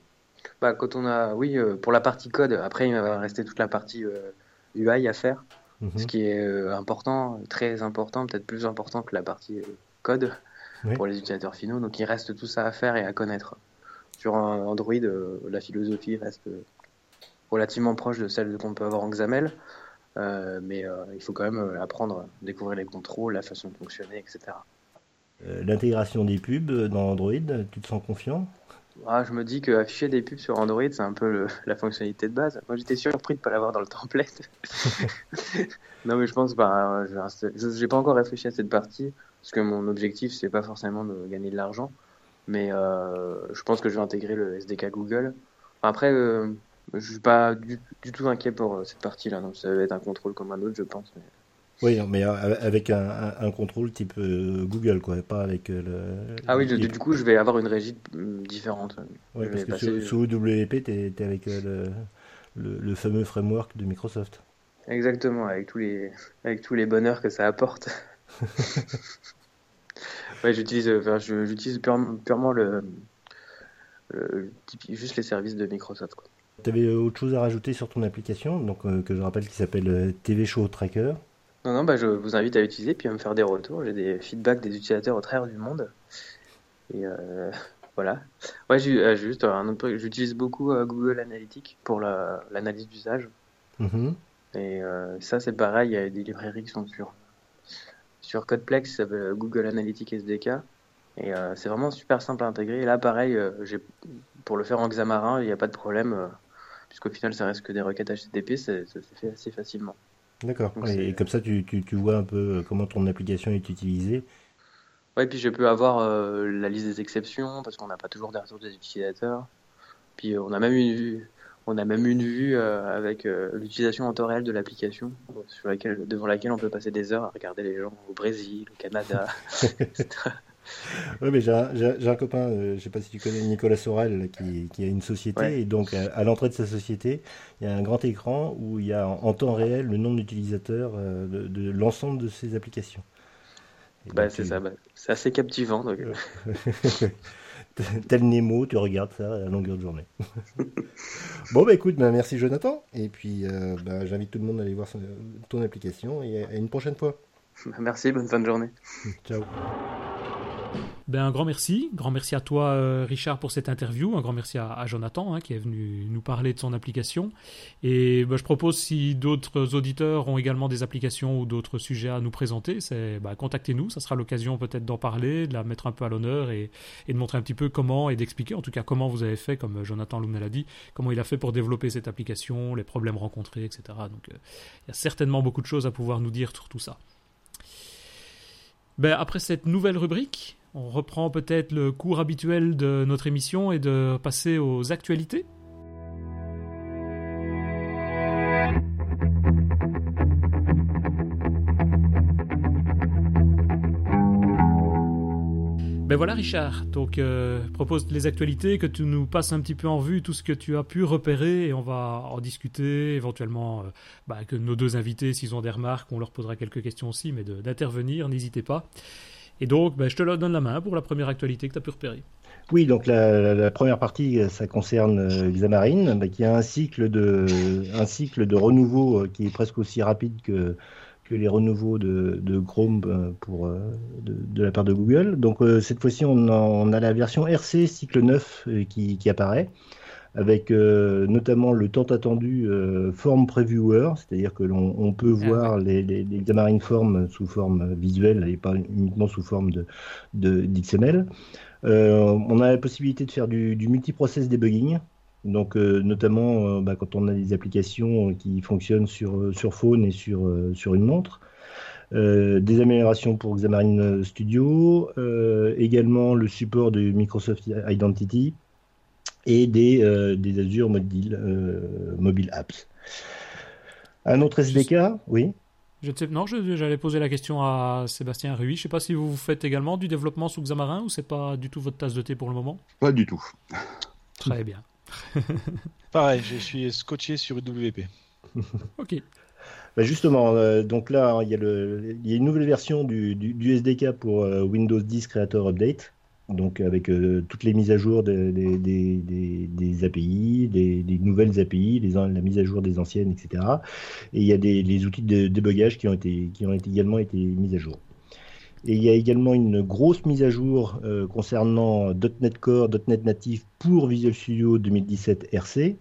Bah, quand on a, oui, euh, pour la partie code, après il va rester toute la partie euh, U I à faire, mm-hmm. ce qui est euh, important, très important, peut-être plus important que la partie euh, code oui. pour les utilisateurs finaux. Donc il reste tout ça à faire et à connaître. Sur un Android, euh, la philosophie reste euh, relativement proche de celle qu'on peut avoir en Xaml. Euh, mais euh, il faut quand même apprendre, découvrir les contrôles, la façon de fonctionner, et cetera. euh, l'intégration des pubs dans Android, tu te sens confiant? Ah, je me dis que afficher des pubs sur Android, c'est un peu le, la fonctionnalité de base. Moi, j'étais surpris de ne pas l'avoir dans le template. Non, mais je pense pas. Bah, je n'ai pas encore réfléchi à cette partie, parce que mon objectif, c'est pas forcément de gagner de l'argent. Mais euh, je pense que je vais intégrer le S D K Google. Après, euh, je ne suis pas du, du tout inquiet pour euh, cette partie-là. Donc, ça va être un contrôle comme un autre, je pense. Mais... Oui, mais avec un, un, un contrôle type euh, Google, quoi, pas avec euh, le... Ah oui, je, du coup, je vais avoir une régie différente. Oui, parce que passer... sous O W P, tu es avec euh, le, le, le fameux framework de Microsoft. Exactement, avec tous les, avec tous les bonheurs que ça apporte. Ouais, j'utilise, enfin, j'utilise purement, purement le, le, juste les services de Microsoft, quoi. Tu avais autre chose à rajouter sur ton application, donc, euh, que je rappelle qui s'appelle T V Show Tracker. Non, non, bah je vous invite à l'utiliser puis à me faire des retours. J'ai des feedbacks des utilisateurs au travers du monde. Et euh, voilà. Ouais, j'ai, euh, juste, un autre, j'utilise beaucoup euh, Google Analytics pour la, l'analyse d'usage. Mm-hmm. Et euh, ça, c'est pareil, il y a des librairies qui sont sur, sur Codeplex, ça s'appelle Google Analytics S D K. Et euh, c'est vraiment super simple à intégrer. Et là, pareil, euh, j'ai, pour le faire en Xamarin, il n'y a pas de problème, euh, puisqu'au final, ça reste que des requêtes H T T P, ça s'est fait assez facilement. D'accord. Donc, et c'est... comme ça, tu, tu, tu vois un peu comment ton application est utilisée. Oui, puis je peux avoir euh, la liste des exceptions, parce qu'on n'a pas toujours des retours des utilisateurs. Puis euh, on a même une vue, on a même une vue euh, avec euh, l'utilisation en temps réel de l'application, sur laquelle, devant laquelle on peut passer des heures à regarder les gens au Brésil, au Canada, et cetera. Oui, mais j'ai un, j'ai, j'ai un copain, euh, je ne sais pas si tu connais Nicolas Sorel, qui, qui a une société, ouais. Et donc à, à l'entrée de sa société, il y a un grand écran où il y a en, en temps réel le nombre d'utilisateurs euh, de, de l'ensemble de ses applications. Bah, donc, c'est tu... ça, bah, c'est assez captivant. Donc. Tel Nemo, tu regardes ça à longueur de journée. Bon, bah écoute, bah, merci Jonathan, et puis euh, bah, j'invite tout le monde à aller voir son, ton application, et à, à une prochaine fois. Merci, bonne fin de journée. Ciao. Ben, un grand merci, grand merci à toi euh, Richard pour cette interview, un grand merci à, à Jonathan hein, qui est venu nous parler de son application et ben, je propose si d'autres auditeurs ont également des applications ou d'autres sujets à nous présenter, c'est, ben, contactez-nous, ça sera l'occasion peut-être d'en parler, de la mettre un peu à l'honneur et, et de montrer un petit peu comment et d'expliquer en tout cas comment vous avez fait, comme Jonathan Loumna l'a dit, comment il a fait pour développer cette application, les problèmes rencontrés, et cetera. Donc euh, il y a certainement beaucoup de choses à pouvoir nous dire sur tout ça. Ben, après cette nouvelle rubrique, on reprend peut-être le cours habituel de notre émission et de passer aux actualités. Ben voilà Richard, donc euh, propose les actualités, que tu nous passes un petit peu en vue tout ce que tu as pu repérer et on va en discuter éventuellement euh, bah, que nos deux invités, s'ils ont des remarques, on leur posera quelques questions aussi, mais de, d'intervenir, n'hésitez pas. Et donc, ben, je te donne la main pour la première actualité que tu as pu repérer. Oui, donc la, la, la première partie, ça concerne euh, Xamarin, bah, qui a un cycle de, un cycle de renouveau euh, qui est presque aussi rapide que, que les renouveaux de, de Chrome pour, euh, de, de la part de Google. Donc euh, cette fois-ci, on, en, on a la version R C, cycle neuf, euh, qui, qui apparaît, avec euh, notamment le tant attendu euh, Form Previewer, c'est-à-dire que l'on on peut ah, voir ouais. les, les, les Xamarin Forms sous forme visuelle et pas uniquement sous forme de, de, d'X M L. Euh, on a la possibilité de faire du, du multiprocess debugging, donc euh, notamment euh, bah, quand on a des applications qui fonctionnent sur, sur phone et sur, euh, sur une montre. Euh, des améliorations pour Xamarin Studio, euh, également le support de Microsoft Identity, et des, euh, des Azure Mobile, euh, mobile Apps. Un autre S D K, je... oui je sais... Non, je, j'allais poser la question à Sébastien Rui. Je ne sais pas si vous faites également du développement sous Xamarin ou ce n'est pas du tout votre tasse de thé pour le moment. Pas du tout. Très bien. Pareil, je suis scotché sur U W P. Ok. Bah justement, euh, donc là, il y, y a une nouvelle version du, du, du S D K pour euh, Windows dix Creator Update. Donc avec euh, toutes les mises à jour des, des, des, des, des A P I, des, des nouvelles A P I, les, la mise à jour des anciennes, et cetera. Et il y a des les outils de débogage qui ont été qui ont été également été mis à jour. Et il y a également une grosse mise à jour euh, concernant .NET Core, .NET Native pour Visual Studio deux mille dix-sept R C,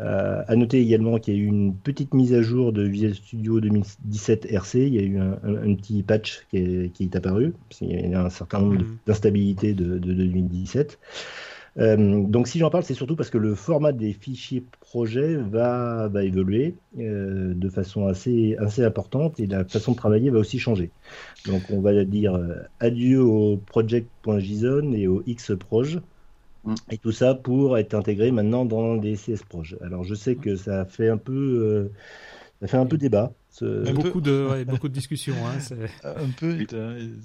Euh, à noter également qu'il y a eu une petite mise à jour de Visual Studio deux mille dix-sept R C. Il y a eu un, un, un petit patch qui est, qui est apparu. Il y a un certain nombre mmh. d'instabilités de, de deux mille dix-sept. Euh, donc si j'en parle, c'est surtout parce que le format des fichiers projet va, va évoluer euh, de façon assez, assez importante, et la façon de travailler va aussi changer. Donc on va dire euh, adieu au project.json et au xproj, mm. et tout ça pour être intégré maintenant dans des C S proj. Alors je sais que ça fait un peu, euh, ça fait un peu débat. Ce... Beaucoup, de, ouais, beaucoup de discussions. Hein, c'est... Un peu,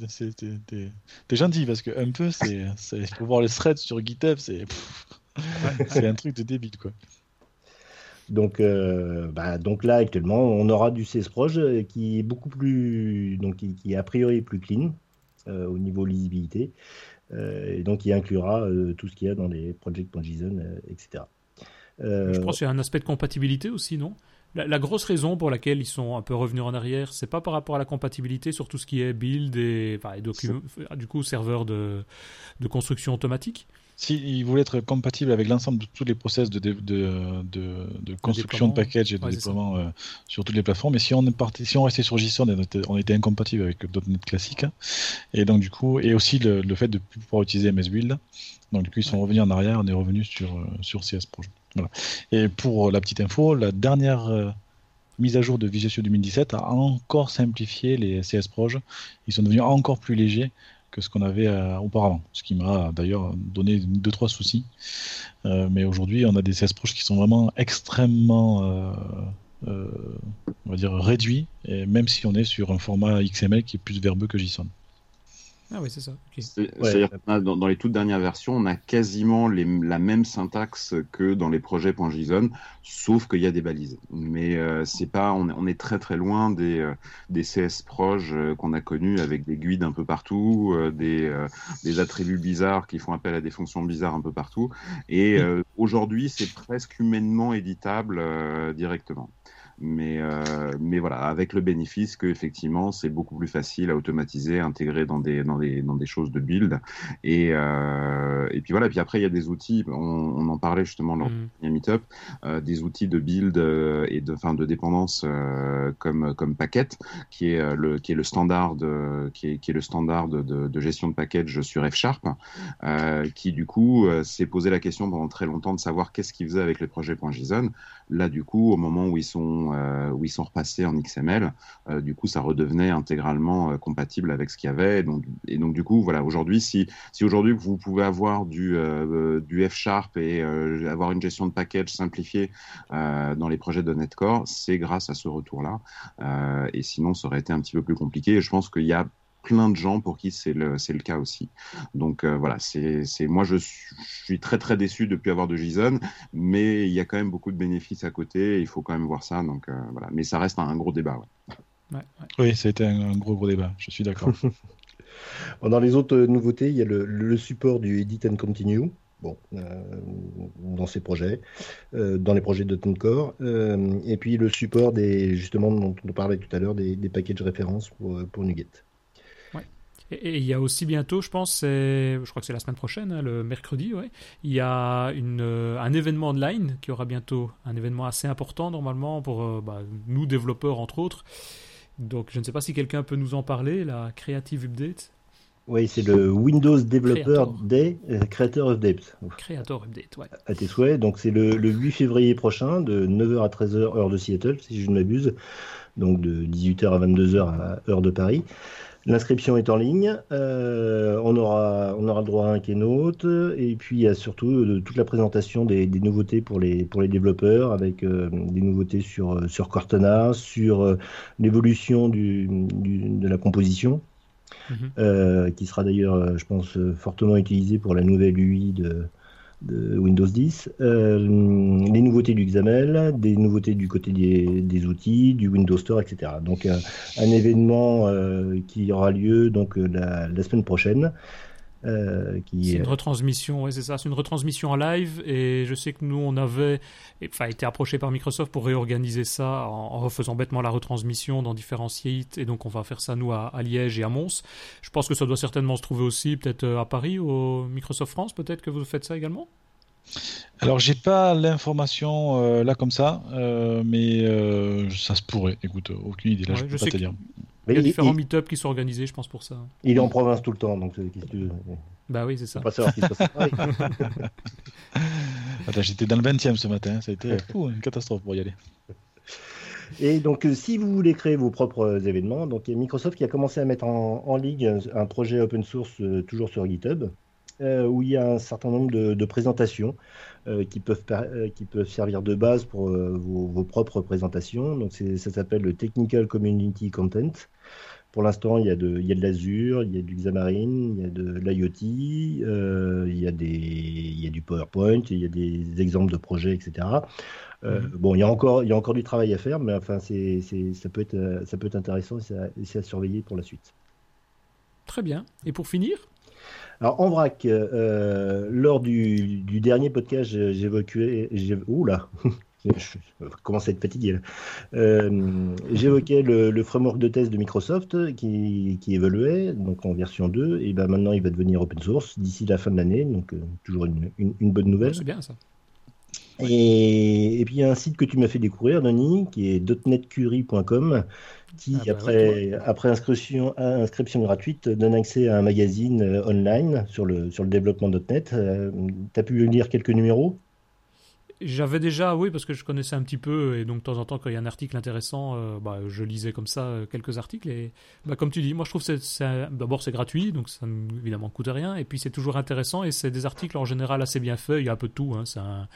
c'est, t'es, t'es, t'es gentil, parce que un peu, c'est, c'est, pour voir les threads sur GitHub, c'est, pff, c'est un truc de débile, quoi. Donc, euh, bah, donc là, actuellement, on aura du C S proj qui est beaucoup plus, donc qui, qui est a priori plus clean euh, au niveau lisibilité, euh, et donc il inclura euh, tout ce qu'il y a dans les project.json, euh, et cetera. Euh... Je pense qu'il y a un aspect de compatibilité aussi, non ? La, la grosse raison pour laquelle ils sont un peu revenus en arrière, c'est pas par rapport à la compatibilité sur tout ce qui est build et, enfin, et docu- du coup serveur de, de construction automatique. Si, ils voulaient être compatibles avec l'ensemble de tous les process de, dé, de, de, de construction de package et de ouais, déploiement euh, sur toutes les plateformes. Et si on, partait, si on restait sur J S O N, on était, on était incompatible avec .NET classique. Et donc du coup, et aussi le, le fait de ne plus pouvoir utiliser M S Build. Donc du coup, ils sont ouais. revenus en arrière. On est revenu sur, sur C S proj. Voilà. Et pour la petite info, la dernière euh, mise à jour de Visual Studio deux mille dix-sept a encore simplifié les C S proj. Ils sont devenus encore plus légers que ce qu'on avait euh, auparavant, ce qui m'a d'ailleurs donné deux trois soucis. Euh, mais aujourd'hui, on a des C S proj qui sont vraiment extrêmement euh, euh, on va dire réduits, et même si on est sur un format X M L qui est plus verbeux que JSON. Ah oui, c'est ça. Okay. C'est, ouais. C'est-à-dire qu'on a, dans, dans les toutes dernières versions, on a quasiment les, la même syntaxe que dans les projets.json, sauf qu'il y a des balises. Mais euh, c'est pas, on, on est très très loin des, euh, des C S proj euh, qu'on a connus avec des guides un peu partout, euh, des, euh, des attributs bizarres qui font appel à des fonctions bizarres un peu partout. Et euh, aujourd'hui, c'est presque humainement éditable euh, directement. Mais, euh, mais voilà, avec le bénéfice que effectivement c'est beaucoup plus facile à automatiser, à intégrer dans des, dans des, dans des choses de build. Et, euh, et puis voilà, puis après il y a des outils, on, on en parlait justement lors mmh. du meetup, euh, des outils de build euh, et de, enfin, de dépendance euh, comme, comme Packet, qui est, euh, le, qui est le standard, de, qui est, qui est le standard de, de, de gestion de package sur F Sharp, euh, qui du coup euh, s'est posé la question pendant très longtemps de savoir qu'est-ce qu'ils faisaient avec les projets.json. Là du coup, au moment où ils sont Euh, où ils sont repassés en X M L, euh, du coup ça redevenait intégralement euh, compatible avec ce qu'il y avait, et donc, et donc du coup voilà, aujourd'hui si, si aujourd'hui vous pouvez avoir du, euh, du F Sharp et euh, avoir une gestion de package simplifiée euh, dans les projets de .NET Core, c'est grâce à ce retour là, euh, et sinon ça aurait été un petit peu plus compliqué, et je pense qu'il y a plein de gens pour qui c'est le, c'est le cas aussi. Donc euh, voilà, c'est, c'est, moi je suis, je suis très très déçu de ne plus avoir de JSON, mais il y a quand même beaucoup de bénéfices à côté, il faut quand même voir ça. Donc, euh, voilà. Mais ça reste un, un gros débat. Ouais. Ouais, ouais. Oui, ça a été un, un gros gros débat, je suis d'accord. Dans les autres nouveautés, il y a le, le support du Edit and Continue. Bon, euh, dans ces projets, euh, dans les projets de .NET Core, euh, et puis le support des, justement, dont on parlait tout à l'heure, des, des packages références pour, pour NuGet. Et il y a aussi bientôt, je pense, c'est, je crois que c'est la semaine prochaine, hein, le mercredi, ouais, il y a une, euh, un événement online qui aura bientôt, un événement assez important normalement pour euh, bah, nous développeurs entre autres. Donc je ne sais pas si quelqu'un peut nous en parler, la Creative Update. Oui, c'est le Windows Developer Creator. Day, euh, Creator Update. Creator Update, ouais. À tes souhaits, donc c'est le, le huit février prochain, de neuf heures à treize heures, heure de Seattle, si je ne m'abuse, donc de dix-huit heures à vingt-deux heures, heure de Paris. L'inscription est en ligne, euh, on, aura, on aura le droit à un keynote, et puis il y a surtout euh, toute la présentation des, des nouveautés pour les, pour les développeurs, avec euh, des nouveautés sur, sur Cortana, sur euh, l'évolution du, du, de la composition, mm-hmm. euh, qui sera d'ailleurs, je pense, fortement utilisée pour la nouvelle U I de, de Windows dix, euh, les nouveautés du X M L, des nouveautés du côté des, des outils, du Windows Store, et cetera. Donc un, un événement euh, qui aura lieu donc la, la semaine prochaine. Euh, qui... C'est une retransmission, ouais, c'est ça, c'est une retransmission en live, et je sais que nous on avait, enfin, été approché par Microsoft pour réorganiser ça en, en refaisant bêtement la retransmission dans différents sites, et donc on va faire ça nous à, à Liège et à Mons. Je pense que ça doit certainement se trouver aussi peut-être à Paris, au Microsoft France, peut-être que vous faites ça également. Alors, j'ai pas l'information euh, là comme ça, euh, mais euh, ça se pourrait. Écoute, aucune idée là, ouais, je peux je pas te dire. Il y a il, différents il... meet-ups qui sont organisés, je pense, pour ça. Il est en province tout le temps, donc qu'est-ce que tu veux ? Bah oui, c'est ça. On va savoir ce qui se passe. Attends, j'étais dans le vingtième ce matin, ça a été ouh, une catastrophe pour y aller. Et donc, si vous voulez créer vos propres événements, donc il y a Microsoft qui a commencé à mettre en, en ligne un projet open source, euh, toujours sur GitHub, euh, où il y a un certain nombre de, de présentations euh, qui, peuvent, euh, qui peuvent servir de base pour euh, vos, vos propres présentations. Donc, c'est, ça s'appelle le Technical Community Content. Pour l'instant, il y a de, il y a de l'Azure, il y a du Xamarin, il y a de l'IoT, euh, il y a des, il y a du PowerPoint, il y a des exemples de projets, et cetera. Euh, mmh. Bon, il y a encore, il y a encore du travail à faire, mais enfin, c'est, c'est, ça peut être, ça peut être intéressant et c'est, à, et c'est à surveiller pour la suite. Très bien. Et pour finir? Alors, en vrac, euh, lors du, du dernier podcast, j'évoquais, oula. Je commence à être fatigué là. Euh, j'évoquais le, le framework de test de Microsoft qui, qui évoluait donc en version deux et ben maintenant il va devenir open source d'ici la fin de l'année, donc euh, toujours une, une, une bonne nouvelle. C'est bien ça. Et, et puis il y a un site que tu m'as fait découvrir, Denis, qui est dot net curry point com, qui ah bah, après, oui, toi, après inscription, inscription gratuite donne accès à un magazine euh, online sur le, sur le développement .NET. Euh, tu as pu lire quelques numéros? J'avais déjà, oui, parce que je connaissais un petit peu, et donc de temps en temps, quand il y a un article intéressant, euh, bah, je lisais comme ça euh, quelques articles, et bah, comme tu dis, moi je trouve que c'est, c'est, d'abord c'est gratuit, donc ça évidemment coûte rien, et puis c'est toujours intéressant, et c'est des articles en général assez bien faits, il y a un peu de tout, hein, c'est un,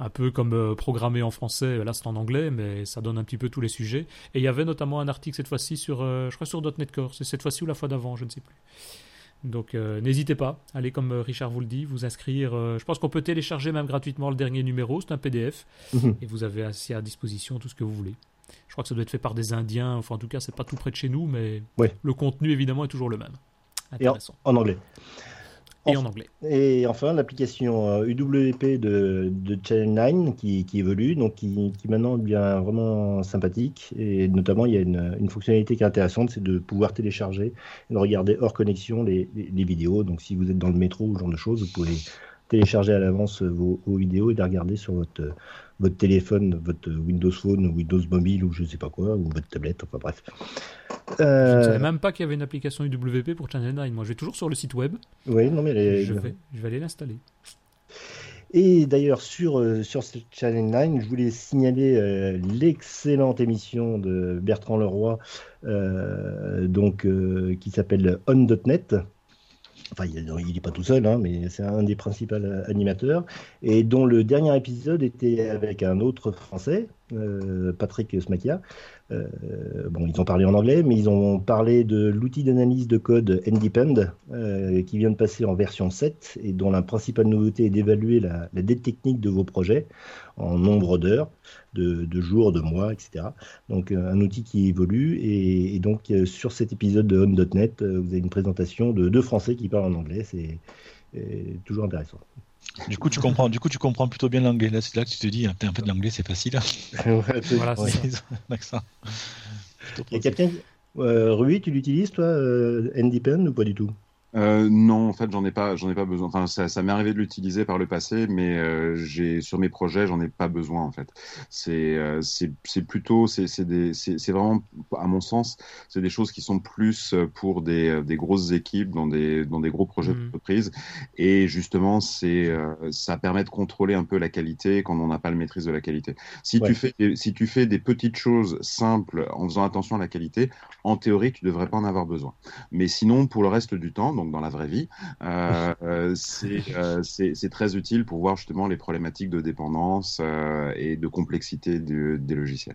un peu comme euh, programmé en français, là c'est en anglais, mais ça donne un petit peu tous les sujets, et il y avait notamment un article cette fois-ci sur, euh, je crois sur .NET Core, c'est cette fois-ci ou la fois d'avant, je ne sais plus. Donc euh, n'hésitez pas, allez comme Richard vous le dit, vous inscrire, euh, je pense qu'on peut télécharger même gratuitement le dernier numéro, c'est un P D F, mmh. et vous avez ainsi à disposition tout ce que vous voulez. Je crois que ça doit être fait par des Indiens, enfin en tout cas c'est pas tout près de chez nous, mais ouais. Le contenu évidemment est toujours le même. Intéressant. Et en, en anglais. Et en anglais. Et enfin, l'application U W P de, de Channel neuf qui, qui évolue, donc qui, qui maintenant devient vraiment sympathique. Et notamment, il y a une, une fonctionnalité qui est intéressante, c'est de pouvoir télécharger et de regarder hors connexion les, les, les vidéos. Donc, si vous êtes dans le métro ou ce genre de choses, vous pouvez télécharger à l'avance vos, vos vidéos et les regarder sur votre, votre téléphone, votre Windows Phone, Windows Mobile ou je ne sais pas quoi, ou votre tablette, enfin bref. Euh... Je ne savais même pas qu'il y avait une application U W P pour Channel neuf. Moi, je vais toujours sur le site web. Oui, non, mais les... je, vais, je vais aller l'installer. Et d'ailleurs, sur, euh, sur ce Channel neuf, je voulais signaler euh, l'excellente émission de Bertrand Leroy euh, donc, euh, qui s'appelle on point net. Enfin, il n'est pas tout seul, hein, mais c'est un des principaux animateurs, et dont le dernier épisode était avec un autre Français, euh, Patrick Smakia. Euh, bon, ils ont parlé en anglais, mais ils ont parlé de l'outil d'analyse de code N-Depend, euh, qui vient de passer en version sept, et dont la principale nouveauté est d'évaluer la, la dette technique de vos projets en nombre d'heures, de, de jours, de mois, et cetera. Donc, un outil qui évolue, et, et donc, sur cet épisode de on point net, vous avez une présentation de deux Français qui parlent en anglais, c'est euh, toujours intéressant. Du coup, tu comprends, du coup, tu comprends plutôt bien l'anglais. Là, c'est là que tu te dis, en fait, l'anglais, c'est facile. Ouais, c'est, voilà, c'est ouais. Ça. Il y a quelqu'un... Euh, Rui, tu l'utilises, toi, euh, N-Depend, ou pas du tout? Euh, non, en fait, j'en ai pas, j'en ai pas besoin. Enfin, ça, ça m'est arrivé de l'utiliser par le passé, mais euh, j'ai sur mes projets, j'en ai pas besoin en fait. C'est, euh, c'est, c'est plutôt, c'est, c'est, des, c'est, c'est vraiment, à mon sens, c'est des choses qui sont plus pour des, des grosses équipes dans des, dans des gros projets mmh. d'entreprise. Et justement, c'est, euh, ça permet de contrôler un peu la qualité quand on n'a pas la maîtrise de la qualité. Si ouais. tu fais, si tu fais des petites choses simples en faisant attention à la qualité, en théorie, tu devrais pas en avoir besoin. Mais sinon, pour le reste du temps, donc dans la vraie vie, euh, euh, c'est, euh, c'est, c'est très utile pour voir justement les problématiques de dépendance euh, et de complexité du, des logiciels.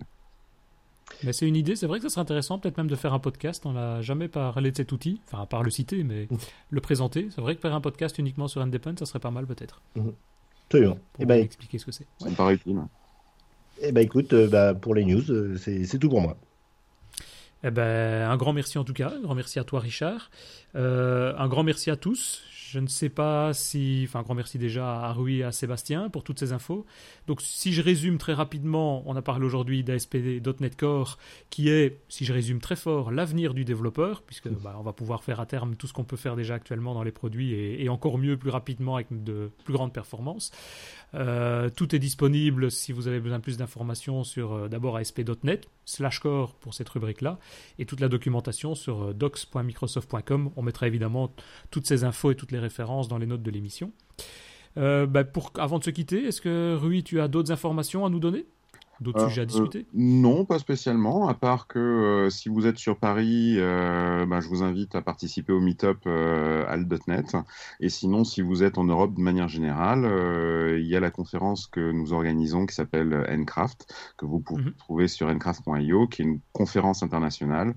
Mais c'est une idée, c'est vrai que ça serait intéressant peut-être même de faire un podcast, on n'a jamais parlé de cet outil, enfin à part le citer, mais mmh. le présenter, c'est vrai que faire un podcast uniquement sur N-Depend, ça serait pas mal peut-être. Mmh. Très bien. Pour et bah, expliquer ce que c'est. Ça me paraît utile. Eh bah, écoute, euh, bah, pour les news, euh, c'est, c'est tout pour moi. Eh ben, un grand merci en tout cas, un grand merci à toi Richard, euh, un grand merci à tous. Je ne sais pas si, enfin un grand merci déjà à Rui et à Sébastien pour toutes ces infos. Donc si je résume très rapidement, on a parlé aujourd'hui d'A S P.point net Core qui est, si je résume très fort, l'avenir du développeur, puisque bah, on va pouvoir faire à terme tout ce qu'on peut faire déjà actuellement dans les produits et, et encore mieux, plus rapidement, avec de plus grandes performances. Euh, tout est disponible si vous avez besoin de plus d'informations sur euh, d'abord A S P.point net slash core pour cette rubrique-là et toute la documentation sur euh, docs point microsoft point com. On mettra évidemment t- toutes ces infos et toutes les références dans les notes de l'émission. Euh, bah pour, avant de se quitter, est-ce que Rui, tu as d'autres informations à nous donner ? D'autres euh, sujets à discuter ? euh, Non, pas spécialement, à part que euh, si vous êtes sur Paris, euh, ben, je vous invite à participer au meet-up euh, alt point net. Et sinon, si vous êtes en Europe de manière générale, euh, il y a la conférence que nous organisons qui s'appelle Ncraft, que vous pouvez mm-hmm. trouver sur ncraft point io, qui est une conférence internationale.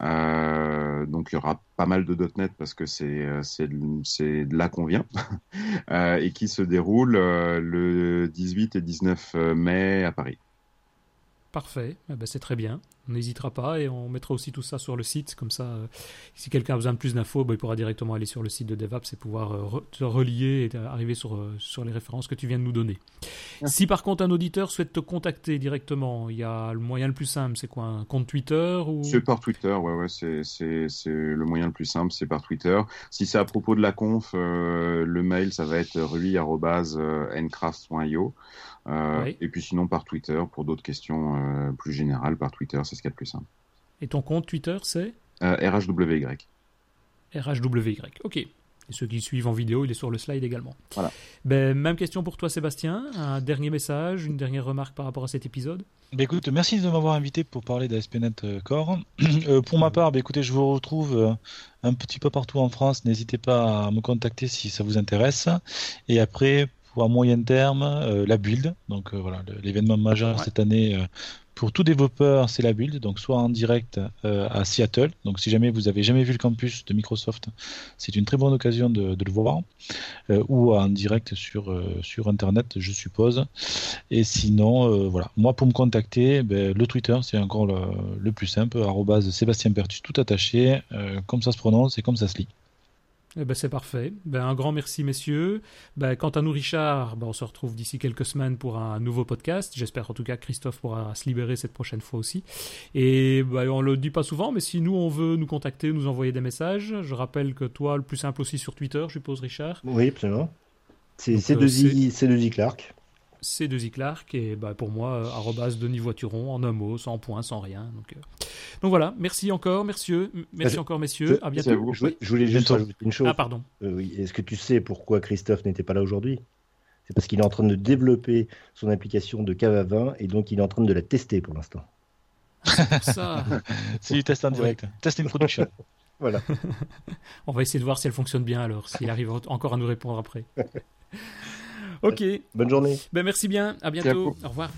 Euh, donc, il y aura pas mal de .point net parce que c'est, c'est, c'est de là qu'on vient, euh, et qui se déroule euh, le dix-huit et dix-neuf mai à Paris. Parfait, eh ben, c'est très bien, on n'hésitera pas et on mettra aussi tout ça sur le site, comme ça euh, si quelqu'un a besoin de plus d'infos, ben, il pourra directement aller sur le site de DevApps et pouvoir euh, re- te relier et arriver sur, euh, sur les références que tu viens de nous donner. Merci. Si par contre un auditeur souhaite te contacter directement, il y a le moyen le plus simple, c'est quoi, un compte Twitter ou... C'est par Twitter, ouais, ouais, c'est, c'est, c'est le moyen le plus simple, c'est par Twitter. Si c'est à propos de la conf, euh, le mail ça va être rui arobase ncraft point io. Euh, oui. Et puis sinon par Twitter pour d'autres questions euh, plus générales, par Twitter c'est ce qu'il y a de plus simple. Et ton compte Twitter c'est euh, R H W Y. R H W Y, ok. Et ceux qui suivent en vidéo, il est sur le slide également. Voilà. Ben, même question pour toi Sébastien, un dernier message, une dernière remarque par rapport à cet épisode ? Bah écoute, merci de m'avoir invité pour parler d'A S P.point net Core. Euh, pour ma part, bah écoutez, je vous retrouve un petit peu partout en France, n'hésitez pas à me contacter si ça vous intéresse. Et après... à moyen terme, euh, la build. Donc euh, voilà, le, l'événement majeur ouais. cette année euh, pour tout développeur, c'est la build. Donc soit en direct euh, à Seattle. Donc si jamais vous avez jamais vu le campus de Microsoft, c'est une très bonne occasion de, de le voir. Euh, ou en direct sur euh, sur Internet, je suppose. Et sinon, euh, voilà. Moi, pour me contacter, ben, le Twitter, c'est encore le, le plus simple. Arrobase Sébastien Pertus, tout attaché, euh, comme ça se prononce et comme ça se lit. Eh ben c'est parfait. Ben un grand merci messieurs. Ben quant à nous Richard, ben on se retrouve d'ici quelques semaines pour un nouveau podcast. J'espère en tout cas que Christophe pourra se libérer cette prochaine fois aussi. Et ben on le dit pas souvent, mais si nous on veut nous contacter, nous envoyer des messages, je rappelle que toi le plus simple aussi sur Twitter, je suppose Richard. Oui, absolument. C'est Donc, c'est de euh, C deux I Clark. C deux I Clark et bah pour moi arrobase Denis Voituron en un mot, sans point, sans rien. Donc, euh... donc voilà, merci encore messieurs, merci ah, encore messieurs, je, à bientôt. À vous. Je, je voulais juste ajouter une chose. Ah pardon. Euh, oui, est-ce que tu sais pourquoi Christophe n'était pas là aujourd'hui ? C'est parce qu'il est en train de développer son application de cave à vin et donc il est en train de la tester pour l'instant. Ça, c'est du test en direct. Ouais. Test in production. Voilà. On va essayer de voir si elle fonctionne bien alors, s'il arrive encore à nous répondre après. Ok. Bonne journée. Ben merci bien. À bientôt. À Au revoir.